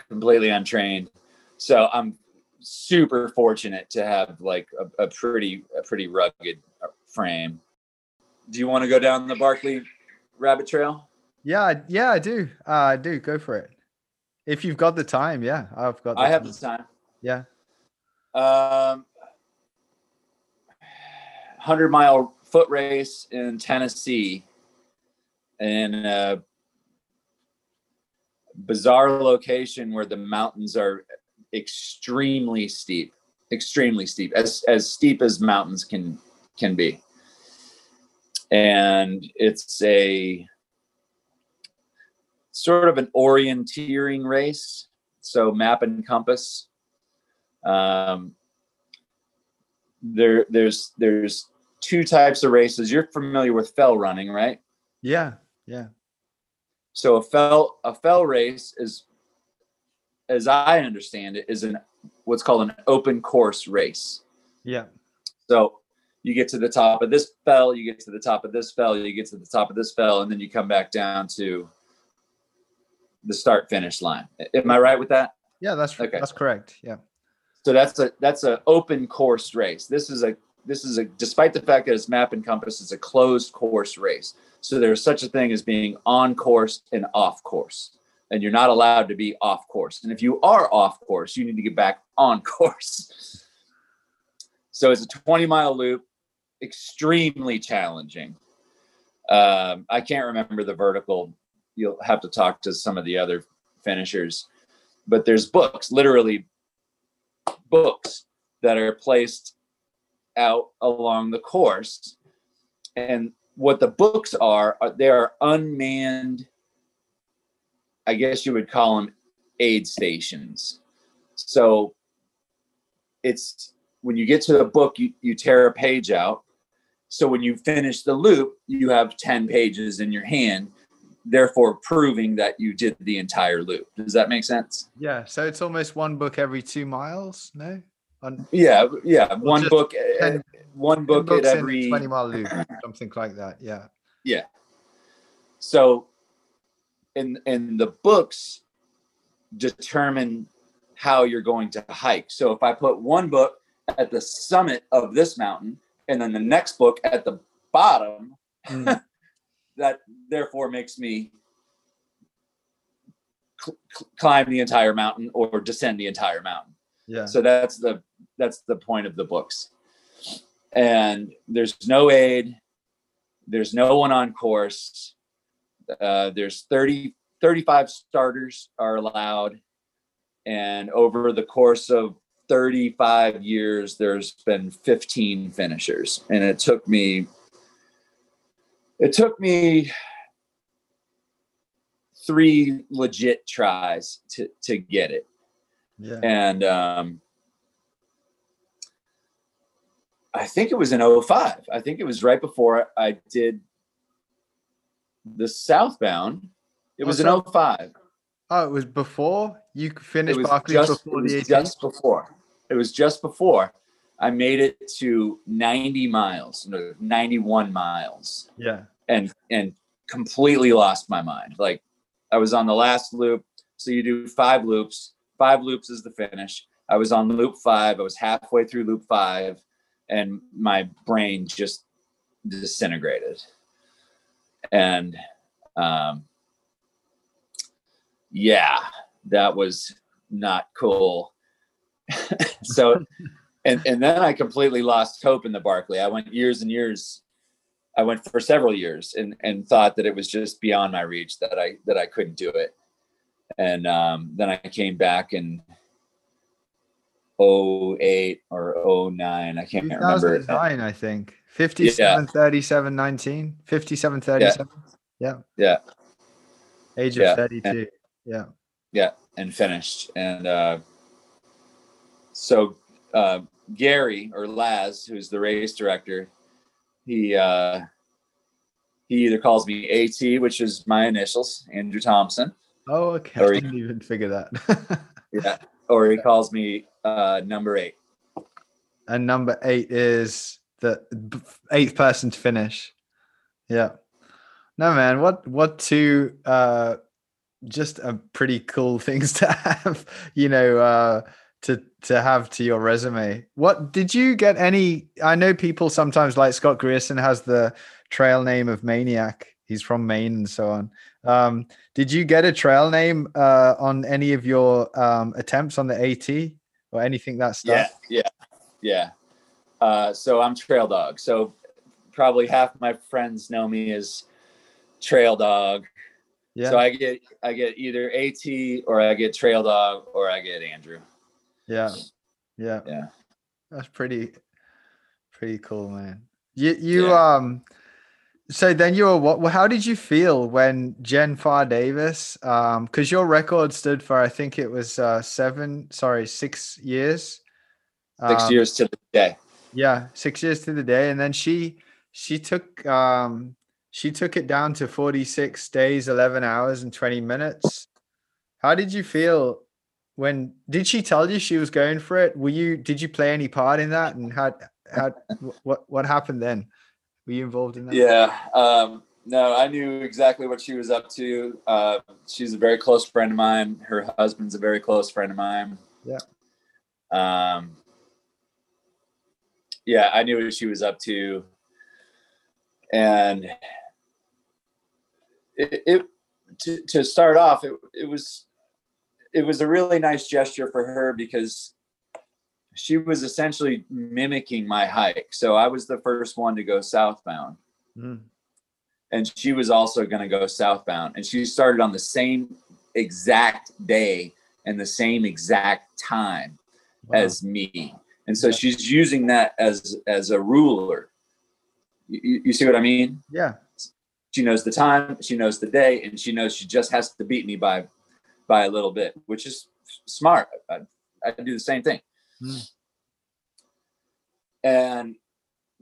completely untrained. So I'm super fortunate to have like a, a pretty, a pretty rugged frame. Do you want to go down the Barkley rabbit trail? Yeah. Yeah, I do. Uh, I do. Go for it. If you've got the time. Yeah. I've got, the I time. have the time. Yeah. Um, one hundred mile foot race in Tennessee in a bizarre location where the mountains are extremely steep, extremely steep, as, as steep as mountains can, can be. And it's a sort of an orienteering race. So map and compass. Um, there, there's, there's two types of races. You're familiar with fell running, right? Yeah. Yeah. So a fell, a fell race is, as I understand it, is an, what's called an open course race. Yeah. So you get to the top of this fell, you get to the top of this fell, you get to the top of this fell, and then you come back down to the start finish line. Am I right with that? Yeah, that's okay. That's correct. Yeah. So that's a, that's a open course race. This is a, this is a, despite the fact that it's map and compass, it's a closed course race. So there's such a thing as being on course and off course, and you're not allowed to be off course. And if you are off course, you need to get back on course. So it's a twenty mile loop, extremely challenging. Um, I can't remember the vertical. You'll have to talk to some of the other finishers, but there's books, literally books that are placed out along the course. And what the books are, are they are unmanned, I guess you would call them aid stations. So it's, when you get to the book, you, you tear a page out. So when you finish the loop, you have ten pages in your hand, therefore proving that you did the entire loop. Does that make sense? Yeah. So it's almost one book every two miles. No. On, yeah. Yeah. One book, ten, one book at every twenty mile loop, something like that. Yeah. Yeah. So and, and the books determine how you're going to hike. So if I put one book at the summit of this mountain and then the next book at the bottom, mm. that therefore makes me cl- climb the entire mountain or descend the entire mountain. Yeah. So that's the, that's the point of the books. And there's no aid. There's no one on course. Uh, there's thirty, thirty-five starters are allowed. And over the course of thirty-five years, there's been fifteen finishers. And it took me, it took me three legit tries to, to get it. Yeah. And, um, I think it was in oh five. I think it was right before I did the southbound. It was oh, in oh five. Oh, it was before you finished Barkley, just before the eighteenth? Just before. It was just before I made it to ninety miles, no, ninety-one miles. Yeah. And and completely lost my mind. Like I was on the last loop. So you do five loops. Five loops is the finish. I was on loop five. I was halfway through loop five and my brain just disintegrated. And, um, yeah, that was not cool. So, and, and then I completely lost hope in the Barkley. I went years and years. I went for several years and, and thought that it was just beyond my reach, that I, that I couldn't do it. And, um, then I came back in oh eight or oh nine. I can't remember. two thousand nine, I think. fifty-seven, yeah. thirty-seven, nineteen, fifty-seven, thirty-seven. Yeah. Yeah. yeah. Age of yeah. thirty-two. And, yeah. Yeah. And finished. And, uh, so, uh, Gary or Laz, who's the race director, he, uh, he either calls me A T, which is my initials, Andrew Thompson. Oh, okay. Or he, I didn't even figure that. yeah. Or he calls me, uh, number eight. and number eight is the eighth person to finish. Yeah. No, man, what what two uh, just a pretty cool things to have, you know, uh, to to have to your resume. What did you get any? I know people sometimes like Scott Grierson has the trail name of Maniac. He's from Maine and so on. Um, did you get a trail name uh, on any of your um, attempts on the AT or anything that stuff? Yeah, yeah, yeah. Uh, so I'm Trail Dog. So probably half my friends know me as Trail Dog. Yeah. So I get I get either AT or I get Trail Dog or I get Andrew. Yeah. Yeah. Yeah. That's pretty pretty cool, man. You you yeah. um so then you were what how did you feel when Jen Pharr Davis um cuz your record stood for I think it was uh seven sorry six years. Six um, years to the day. Yeah, six years to the day and then she she took um She took it down to forty-six days, eleven hours and twenty minutes. How did you feel when, did she tell you she was going for it? Were you, did you play any part in that? And how, how, what, what happened then? Were you involved in that? Yeah. Um, no, I knew exactly what she was up to. Uh, she's a very close friend of mine. Her husband's a very close friend of mine. Yeah. Um, yeah, I knew what she was up to. And It, it to, to start off, it, it was it was a really nice gesture for her because she was essentially mimicking my hike. So I was the first one to go southbound, mm. and she was also going to go southbound. And she started on the same exact day and the same exact time wow. as me. And so she's using that as as a ruler. You, you see what I mean? Yeah. She knows the time, she knows the day, and she knows she just has to beat me by, by a little bit, which is smart. I, I do the same thing. Mm. And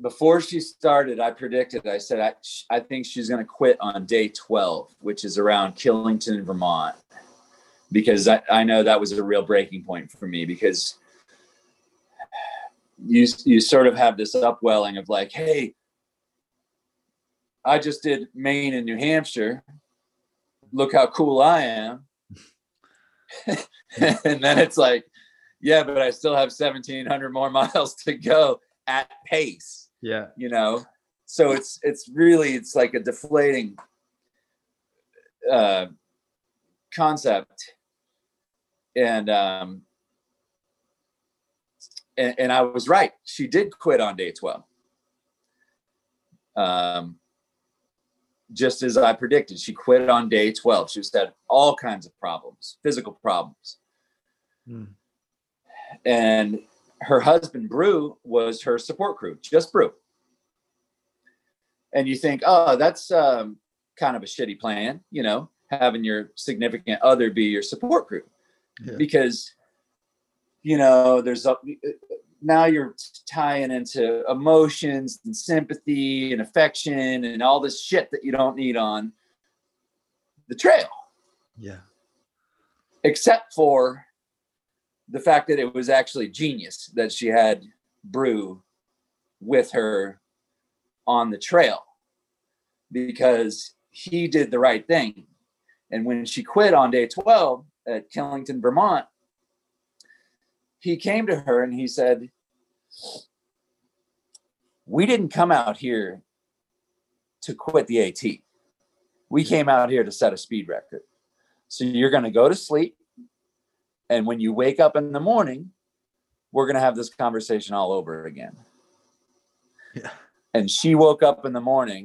before she started, I predicted, I said, I, I think she's going to quit on day twelve, which is around Killington, Vermont, because I, I know that was a real breaking point for me because you, you sort of have this upwelling of like, hey, I just did Maine and New Hampshire. Look how cool I am. And then it's like, yeah, but I still have seventeen hundred more miles to go at pace. Yeah. You know? So it's, it's really, it's like a deflating uh, concept. And, um, and, and I was right. She did quit on day twelve. Um, Just as I predicted, she quit on day twelve. She was had all kinds of problems, physical problems. Mm. And her husband, Brew, was her support crew, just Brew. And you think, oh, that's um, kind of a shitty plan, you know, having your significant other be your support crew. Yeah. Because, you know, there's a, now you're tying into emotions and sympathy and affection and all this shit that you don't need on the trail. Yeah. Except for the fact that it was actually genius that she had Brew with her on the trail because he did the right thing. And when she quit on day twelve at Killington, Vermont, he came to her and he said, we didn't come out here to quit the AT. We came out here to set a speed record. So you're going to go to sleep. And when you wake up in the morning, we're going to have this conversation all over again. Yeah. And she woke up in the morning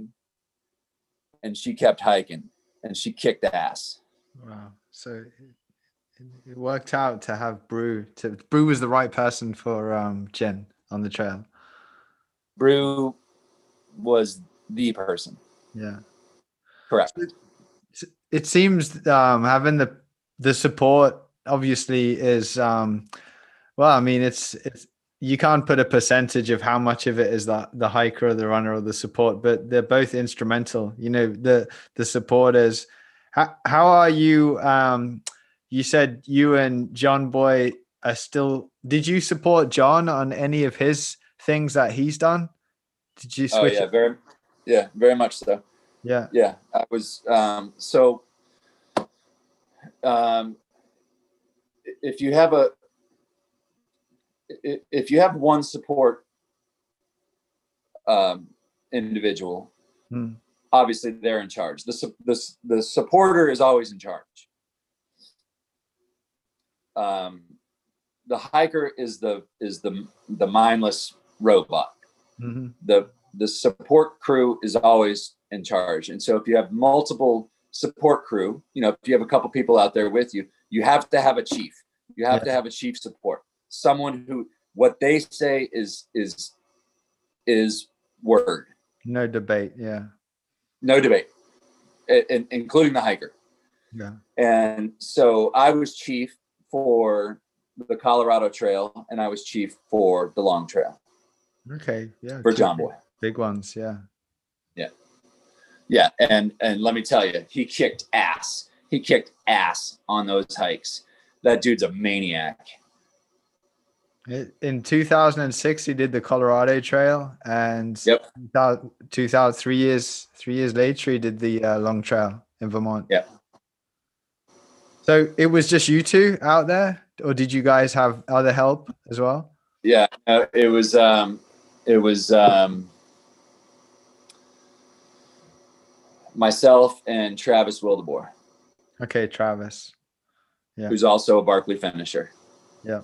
and she kept hiking and she kicked ass. Wow. So it worked out to have Brew. To, Brew was the right person for um, Jen on the trail. Brew was the person. Yeah, correct. So it seems um, having the the support obviously is um, well. I mean, it's it's you can't put a percentage of how much of it is that the hiker or the runner or the support, but they're both instrumental. You know, the the supporters. How how are you? Um, You said you and John Boy I still, did you support John on any of his things that he's done? Did you switch? Oh, yeah, very, yeah, very much so. Yeah. Yeah. I was, um, so, um, if you have a, if you have one support, um, individual, hmm. obviously they're in charge. The, the, the supporter is always in charge. Um, the hiker is the, is the, the mindless robot. Mm-hmm. The, the support crew is always in charge. And so if you have multiple support crew, you know, if you have a couple people out there with you, you have to have a chief, you have yeah. to have a chief support, someone who, what they say is, is, is word. No debate. Yeah. No debate, in, including the hiker. Yeah. And so I was chief for the Colorado Trail, and I was chief for the Long Trail. Okay. Yeah. For John Boy. Big ones. Yeah. Yeah. Yeah. And, and let me tell you, he kicked ass. He kicked ass on those hikes. That dude's a maniac. In two thousand six, he did the Colorado Trail, and yep. two thousand, three years, three years later, he did the uh, Long Trail in Vermont. Yeah. So it was just you two out there, or did you guys have other help as well? Yeah, it was, um, it was, um, myself and Travis Wildeboer. Okay. Travis. Yeah. Who's also a Barkley finisher. Yeah.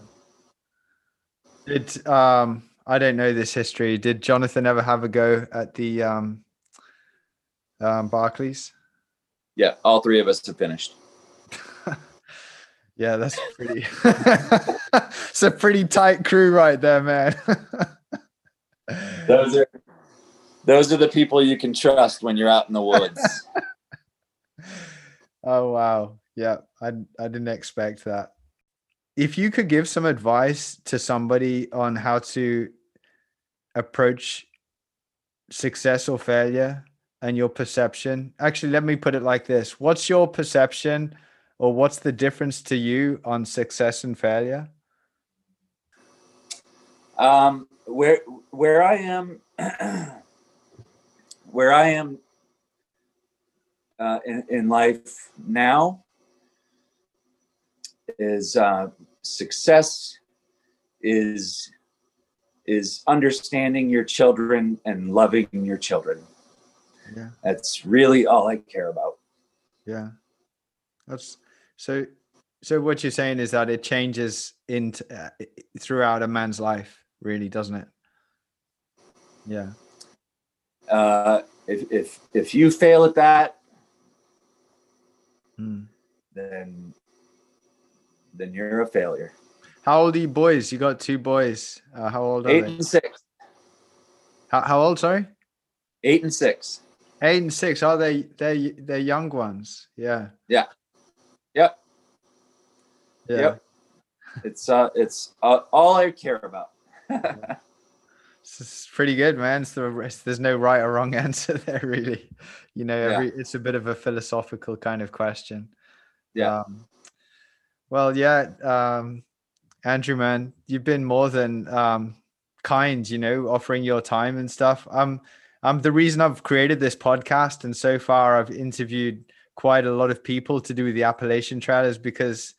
Did, um, I don't know this history. Did Jonathan ever have a go at the, um, um, Barclays? Yeah. All three of us have finished. Yeah, that's pretty, it's a pretty tight crew right there, man. Those are, those are the people you can trust when you're out in the woods. Oh, wow. Yeah. I, I didn't expect that. If you could give some advice to somebody on how to approach success or failure and your perception, actually, let me put it like this. What's your perception, or what's the difference to you on success and failure? Um, where, where I am, where I am uh, in, in life now is uh, success is, is understanding your children and loving your children. Yeah. That's really all I care about. Yeah. That's, So, so what you're saying is that it changes in t- uh, throughout a man's life, really, doesn't it? Yeah. Uh, if if if you fail at that, mm. then then you're a failure. How old are you boys? You got two boys. Uh, how old are Eight they? Eight and six. How how old? Sorry. Eight and six. Eight and six. Are they they they're young ones? Yeah. Yeah. Yep. Yeah. Yep. It's uh, it's uh, all I care about. It's pretty good, man. It's the, it's, there's no right or wrong answer there, really. You know, every, yeah. It's a bit of a philosophical kind of question. Yeah. Um, well, yeah, um, Andrew, man, you've been more than um, kind. You know, offering your time and stuff. Um, um, the reason I've created this podcast, and so far I've interviewed quite a lot of people to do with the Appalachian Trail, is because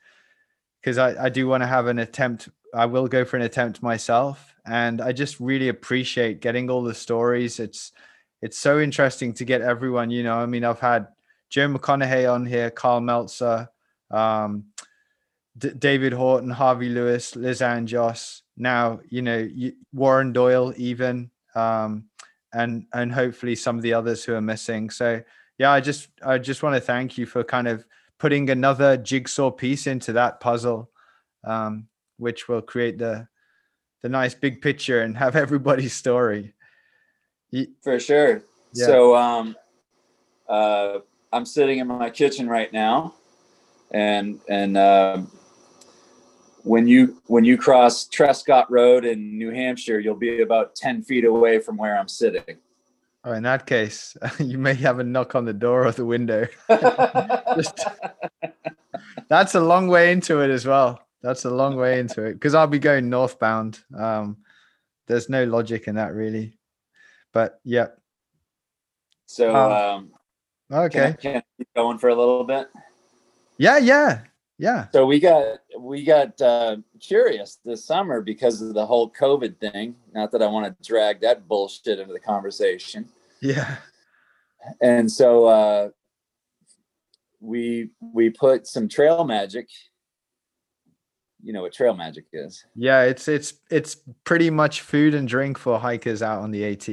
because I, I do want to have an attempt. I will go for an attempt myself, and I just really appreciate getting all the stories. It's it's so interesting to get everyone. You know, I mean, I've had Joe McConaughey on here, Carl Meltzer, um, D- David Horton, Harvey Lewis, Liz Anjos. Now, you know, you, Warren Doyle, even, um, and and hopefully some of the others who are missing. So. Yeah, I just I just want to thank you for kind of putting another jigsaw piece into that puzzle, um, which will create the the nice big picture and have everybody's story. For sure. Yeah. So um, uh, I'm sitting in my kitchen right now, and and uh, when you when you cross Trescott Road in New Hampshire, you'll be about ten feet away from where I'm sitting. Oh, in that case, you may have a knock on the door or the window. Just, that's a long way into it as well. That's a long way into it because I'll be going northbound. Um, there's no logic in that really, but yeah. So, um, um okay. Can I, can I keep going for a little bit? Yeah, yeah, yeah. So we got, we got, uh, curious this summer because of the whole COVID thing. Not that I want to drag that bullshit into the conversation. Yeah. And so, uh, we, we put some trail magic. You know what trail magic is? Yeah, it's it's it's pretty much food and drink for hikers out on the AT,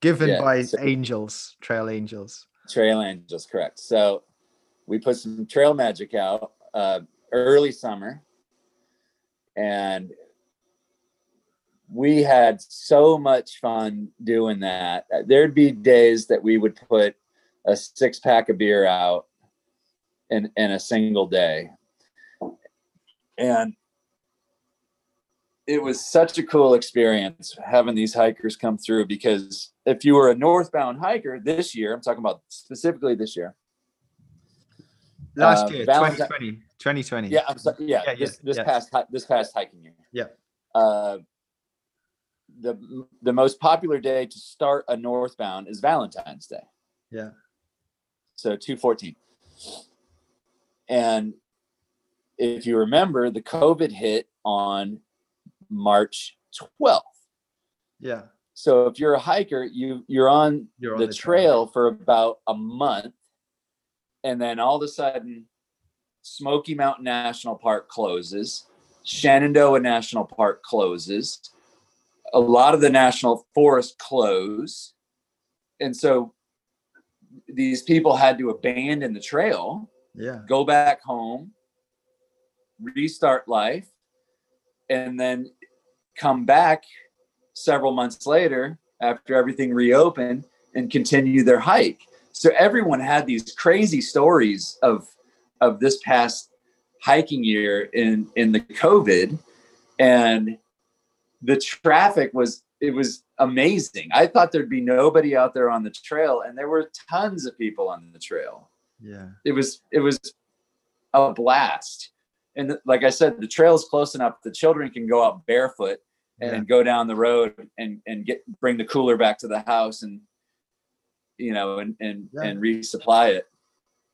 given yeah, by so, angels, trail angels. Trail angels, correct. So we put some trail magic out uh, early summer, and we had so much fun doing that. There'd be days that we would put a six pack of beer out in in a single day, and it was such a cool experience having these hikers come through, because if you were a northbound hiker this year, I'm talking about specifically this year. Last uh, year, Valentine, twenty twenty Yeah, I'm sorry, yeah, yeah, this, yeah, this yeah. past this past hiking year. Yeah. Uh, the the most popular day to start a northbound is Valentine's Day. Yeah. So two fourteen And if you remember, the COVID hit on March twelfth Yeah. So if you're a hiker, you you're on, you're on the, the trail, trail for about a month, and then all of a sudden Smoky Mountain National Park closes, Shenandoah National Park closes, a lot of the national forests close. And so these people had to abandon the trail, yeah, go back home, restart life, and then come back several months later after everything reopened and continue their hike. So everyone had these crazy stories of of this past hiking year in, in the COVID, and the traffic was, it was amazing. I thought there'd be nobody out there on the trail, and there were tons of people on the trail. Yeah. It was, it was a blast. And like I said, the trail is close enough the children can go out barefoot and yeah. go down the road and, and get bring the cooler back to the house and you know and and, yeah. and resupply it.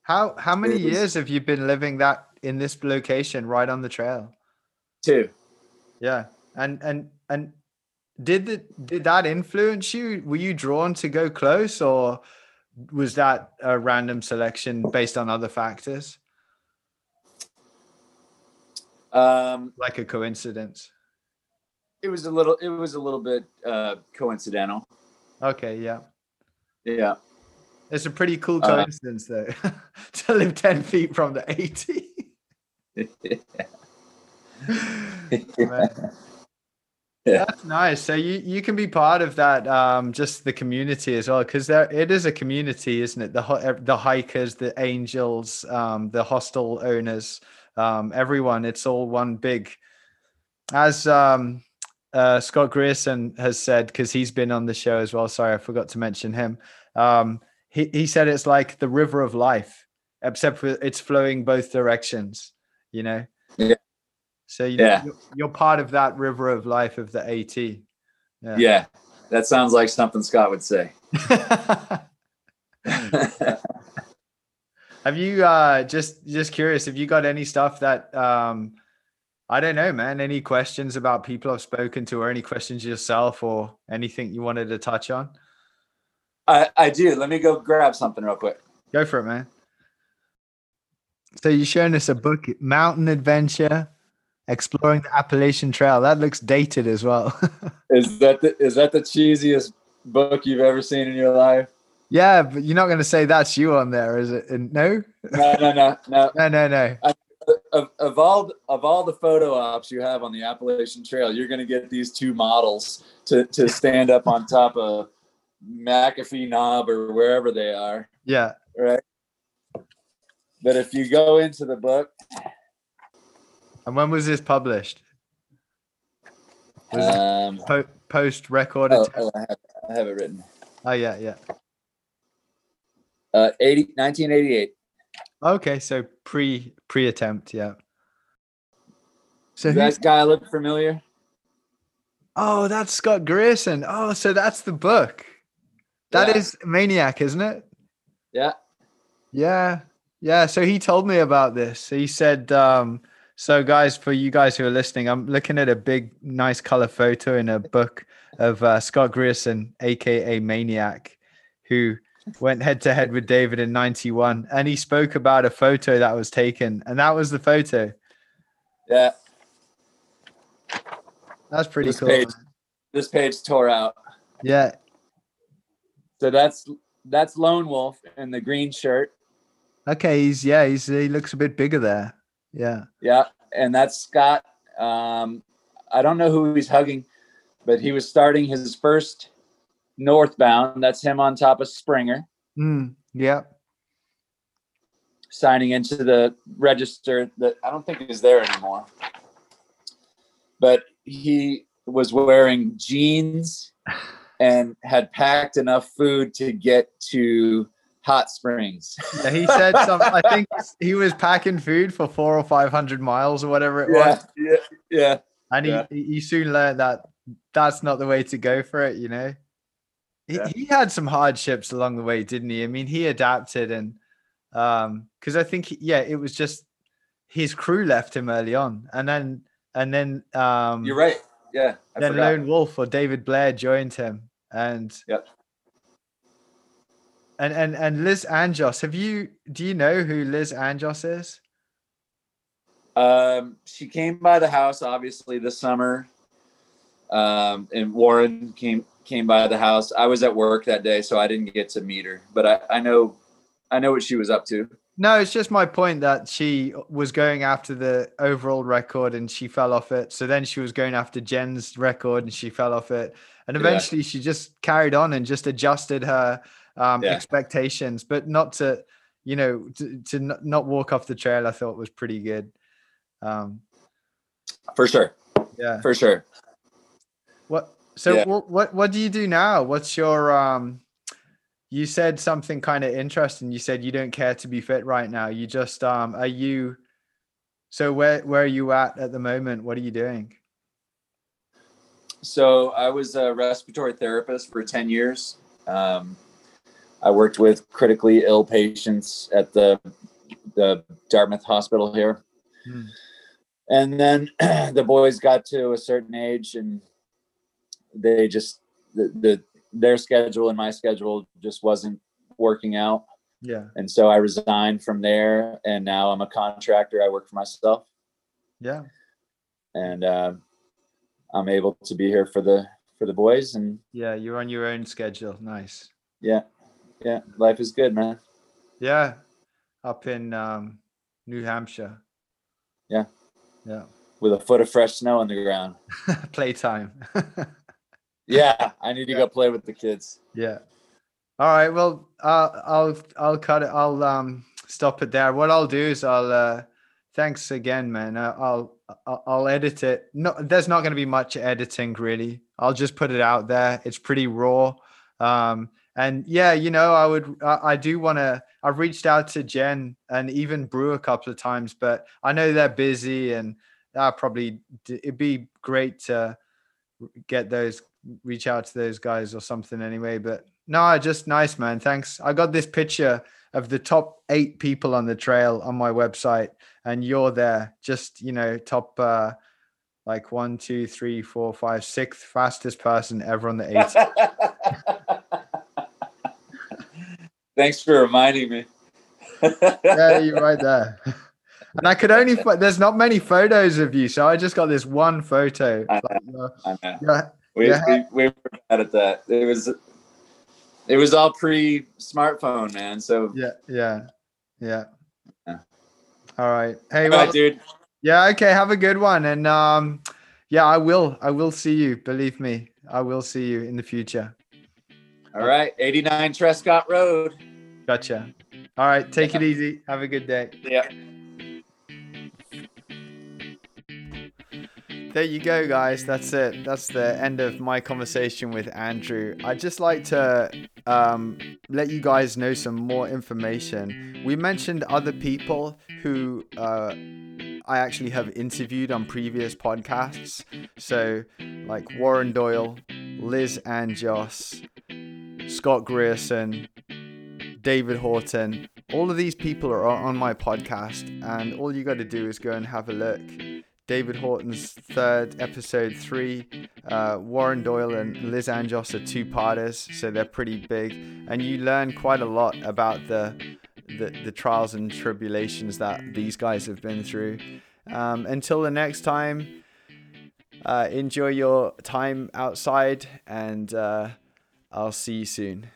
How how many was, years have you been living that in this location right on the trail? Two. Yeah. And and and did the did that influence you? Were you drawn to go close, or was that a random selection based on other factors? Um, like a coincidence. It was a little, it was a little bit, uh, coincidental. Okay. Yeah. Yeah. It's a pretty cool coincidence uh, though, to live ten feet from the eighty yeah. Yeah. That's nice. So you, you can be part of that, um, just the community as well. Cause there, it is a community, isn't it? The, the hikers, the angels, um, the hostel owners, Um, everyone, it's all one big, as um, uh, Scott Grierson has said, because he's been on the show as well. Sorry, I forgot to mention him. Um, he, he said it's like the river of life, except for it's flowing both directions, you know? Yeah. So you, yeah. you're, you're part of that river of life of the AT. Yeah, yeah, that sounds like something Scott would say. Have you, uh, just, just curious, have you got any stuff that, um, I don't know, man, any questions about people I've spoken to, or any questions yourself, or anything you wanted to touch on? I, I do. Let me go grab something real quick. Go for it, man. So you're showing us a book, Mountain Adventure, Exploring the Appalachian Trail. That looks dated as well. Is that the, is that the cheesiest book you've ever seen in your life? Yeah, but you're not going to say that's you on there, is it? No? No, no, no. No, no, no. no. I, of, of, all, of all the photo ops you have on the Appalachian Trail, you're going to get these two models to, to stand up on top of McAfee Knob or wherever they are. Yeah. Right? But if you go into the book. And when was this published? Was um, po- post-record? Oh, oh I, have, I have it written. Oh, yeah, yeah. Uh, nineteen eighty-eight Okay, so pre pre attempt, yeah. So does that guy look familiar? Oh, that's Scott Grierson. Oh, so that's the book. That yeah. is Maniac, isn't it? Yeah. Yeah. Yeah. So he told me about this. He said, um, so guys, for you guys who are listening, I'm looking at a big, nice color photo in a book of uh, Scott Grierson, A K A Maniac, who went head to head with David in ninety-one. And he spoke about a photo that was taken. And that was the photo. Yeah. That's pretty this cool. Page, this page tore out. Yeah. So that's that's Lone Wolf in the green shirt. Okay, he's yeah, he's he looks a bit bigger there. Yeah. Yeah, and that's Scott. Um, I don't know who he's hugging, but he was starting his first northbound. That's him on top of Springer. Mm, yeah. Signing into the register that I don't think is there anymore. But he was wearing jeans and had packed enough food to get to Hot Springs. Yeah, he said something. I think he was packing food for four or five hundred miles or whatever it yeah, was. Yeah, yeah. And yeah. he he soon learned that that's not the way to go for it. You know, he yeah. he had some hardships along the way, didn't he? I mean, he adapted, and um, because I think yeah, it was just his crew left him early on, and then and then um, you're right. Yeah. I then forgot. Lone Wolf or David Blair joined him, and yep. And and and Liz Anjos, have you? Do you know who Liz Anjos is? Um, she came by the house obviously this summer, um, and Warren came came by the house. I was at work that day, so I didn't get to meet her, but I, I know I know what she was up to. No, it's just my point that she was going after the overall record and she fell off it. So then she was going after Jen's record and she fell off it. And eventually yeah. she just carried on and just adjusted her um, yeah. expectations, but not to, you know, to, to not walk off the trail. I thought was pretty good. Um, for sure. Yeah, for sure. What, so yeah. what, what, what do you do now? What's your, um, you said something kind of interesting. You said you don't care to be fit right now. You just, um, are you, so where, where are you at at the moment? What are you doing? So I was a respiratory therapist for ten years. Um, I worked with critically ill patients at the, the Dartmouth Hospital here. Mm. And then the boys got to a certain age and they just, the, the, their schedule and my schedule just wasn't working out. Yeah. And so I resigned from there and now I'm a contractor. I work for myself. Yeah. And, uh, I'm able to be here for the, for the boys and yeah, you're on your own schedule. Nice. Yeah. Yeah. Life is good, man. Yeah. Up in, um, New Hampshire. Yeah. Yeah. With a foot of fresh snow on the ground. Playtime. Yeah, I need to yeah. go play with the kids. Yeah. All right. Well, uh, I'll I'll cut it. I'll um stop it there. What I'll do is I'll uh, thanks again, man. I'll I'll, I'll edit it. No, there's not going to be much editing really. I'll just put it out there. It's pretty raw. Um, and yeah, you know, I would I, I do want to. I've reached out to Jen and even Brew a couple of times, but I know they're busy, and I probably it'd be great to get those. Reach out to those guys or something anyway, but no, just nice, man. Thanks. I got this picture of the top eight people on the trail on my website and you're there, just, you know, top, uh, like one, two, three, four, five, sixth fastest person ever on the eight. Thanks for reminding me. Yeah, you're right there. And I could only, there's not many photos of you. So I just got this one photo. I know, like, uh, I know. We, yeah. we we were bad at that. It was it was all pre smartphone, man. So yeah, yeah, yeah, yeah. All right. Hey, well, right, dude. Yeah. Okay. Have a good one. And um, yeah, I will. I will see you. Believe me, I will see you in the future. All right. eighty-nine Trescott Road. Gotcha. All right. Take yeah. it easy. Have a good day. Yeah. There you go, guys. That's it. That's the end of my conversation with Andrew. I'd just like to um, let you guys know some more information. We mentioned other people who uh, I actually have interviewed on previous podcasts. So like Warren Doyle, Liz Anjos, Scott Grierson, David Horton. All of these people are on my podcast, and all you got to do is go and have a look. David Horton's third, episode three. Uh, Warren Doyle and Liz Anjos are two-parters, so they're pretty big. And you learn quite a lot about the the, the trials and tribulations that these guys have been through. Um, until the next time, uh, enjoy your time outside, and uh, I'll see you soon.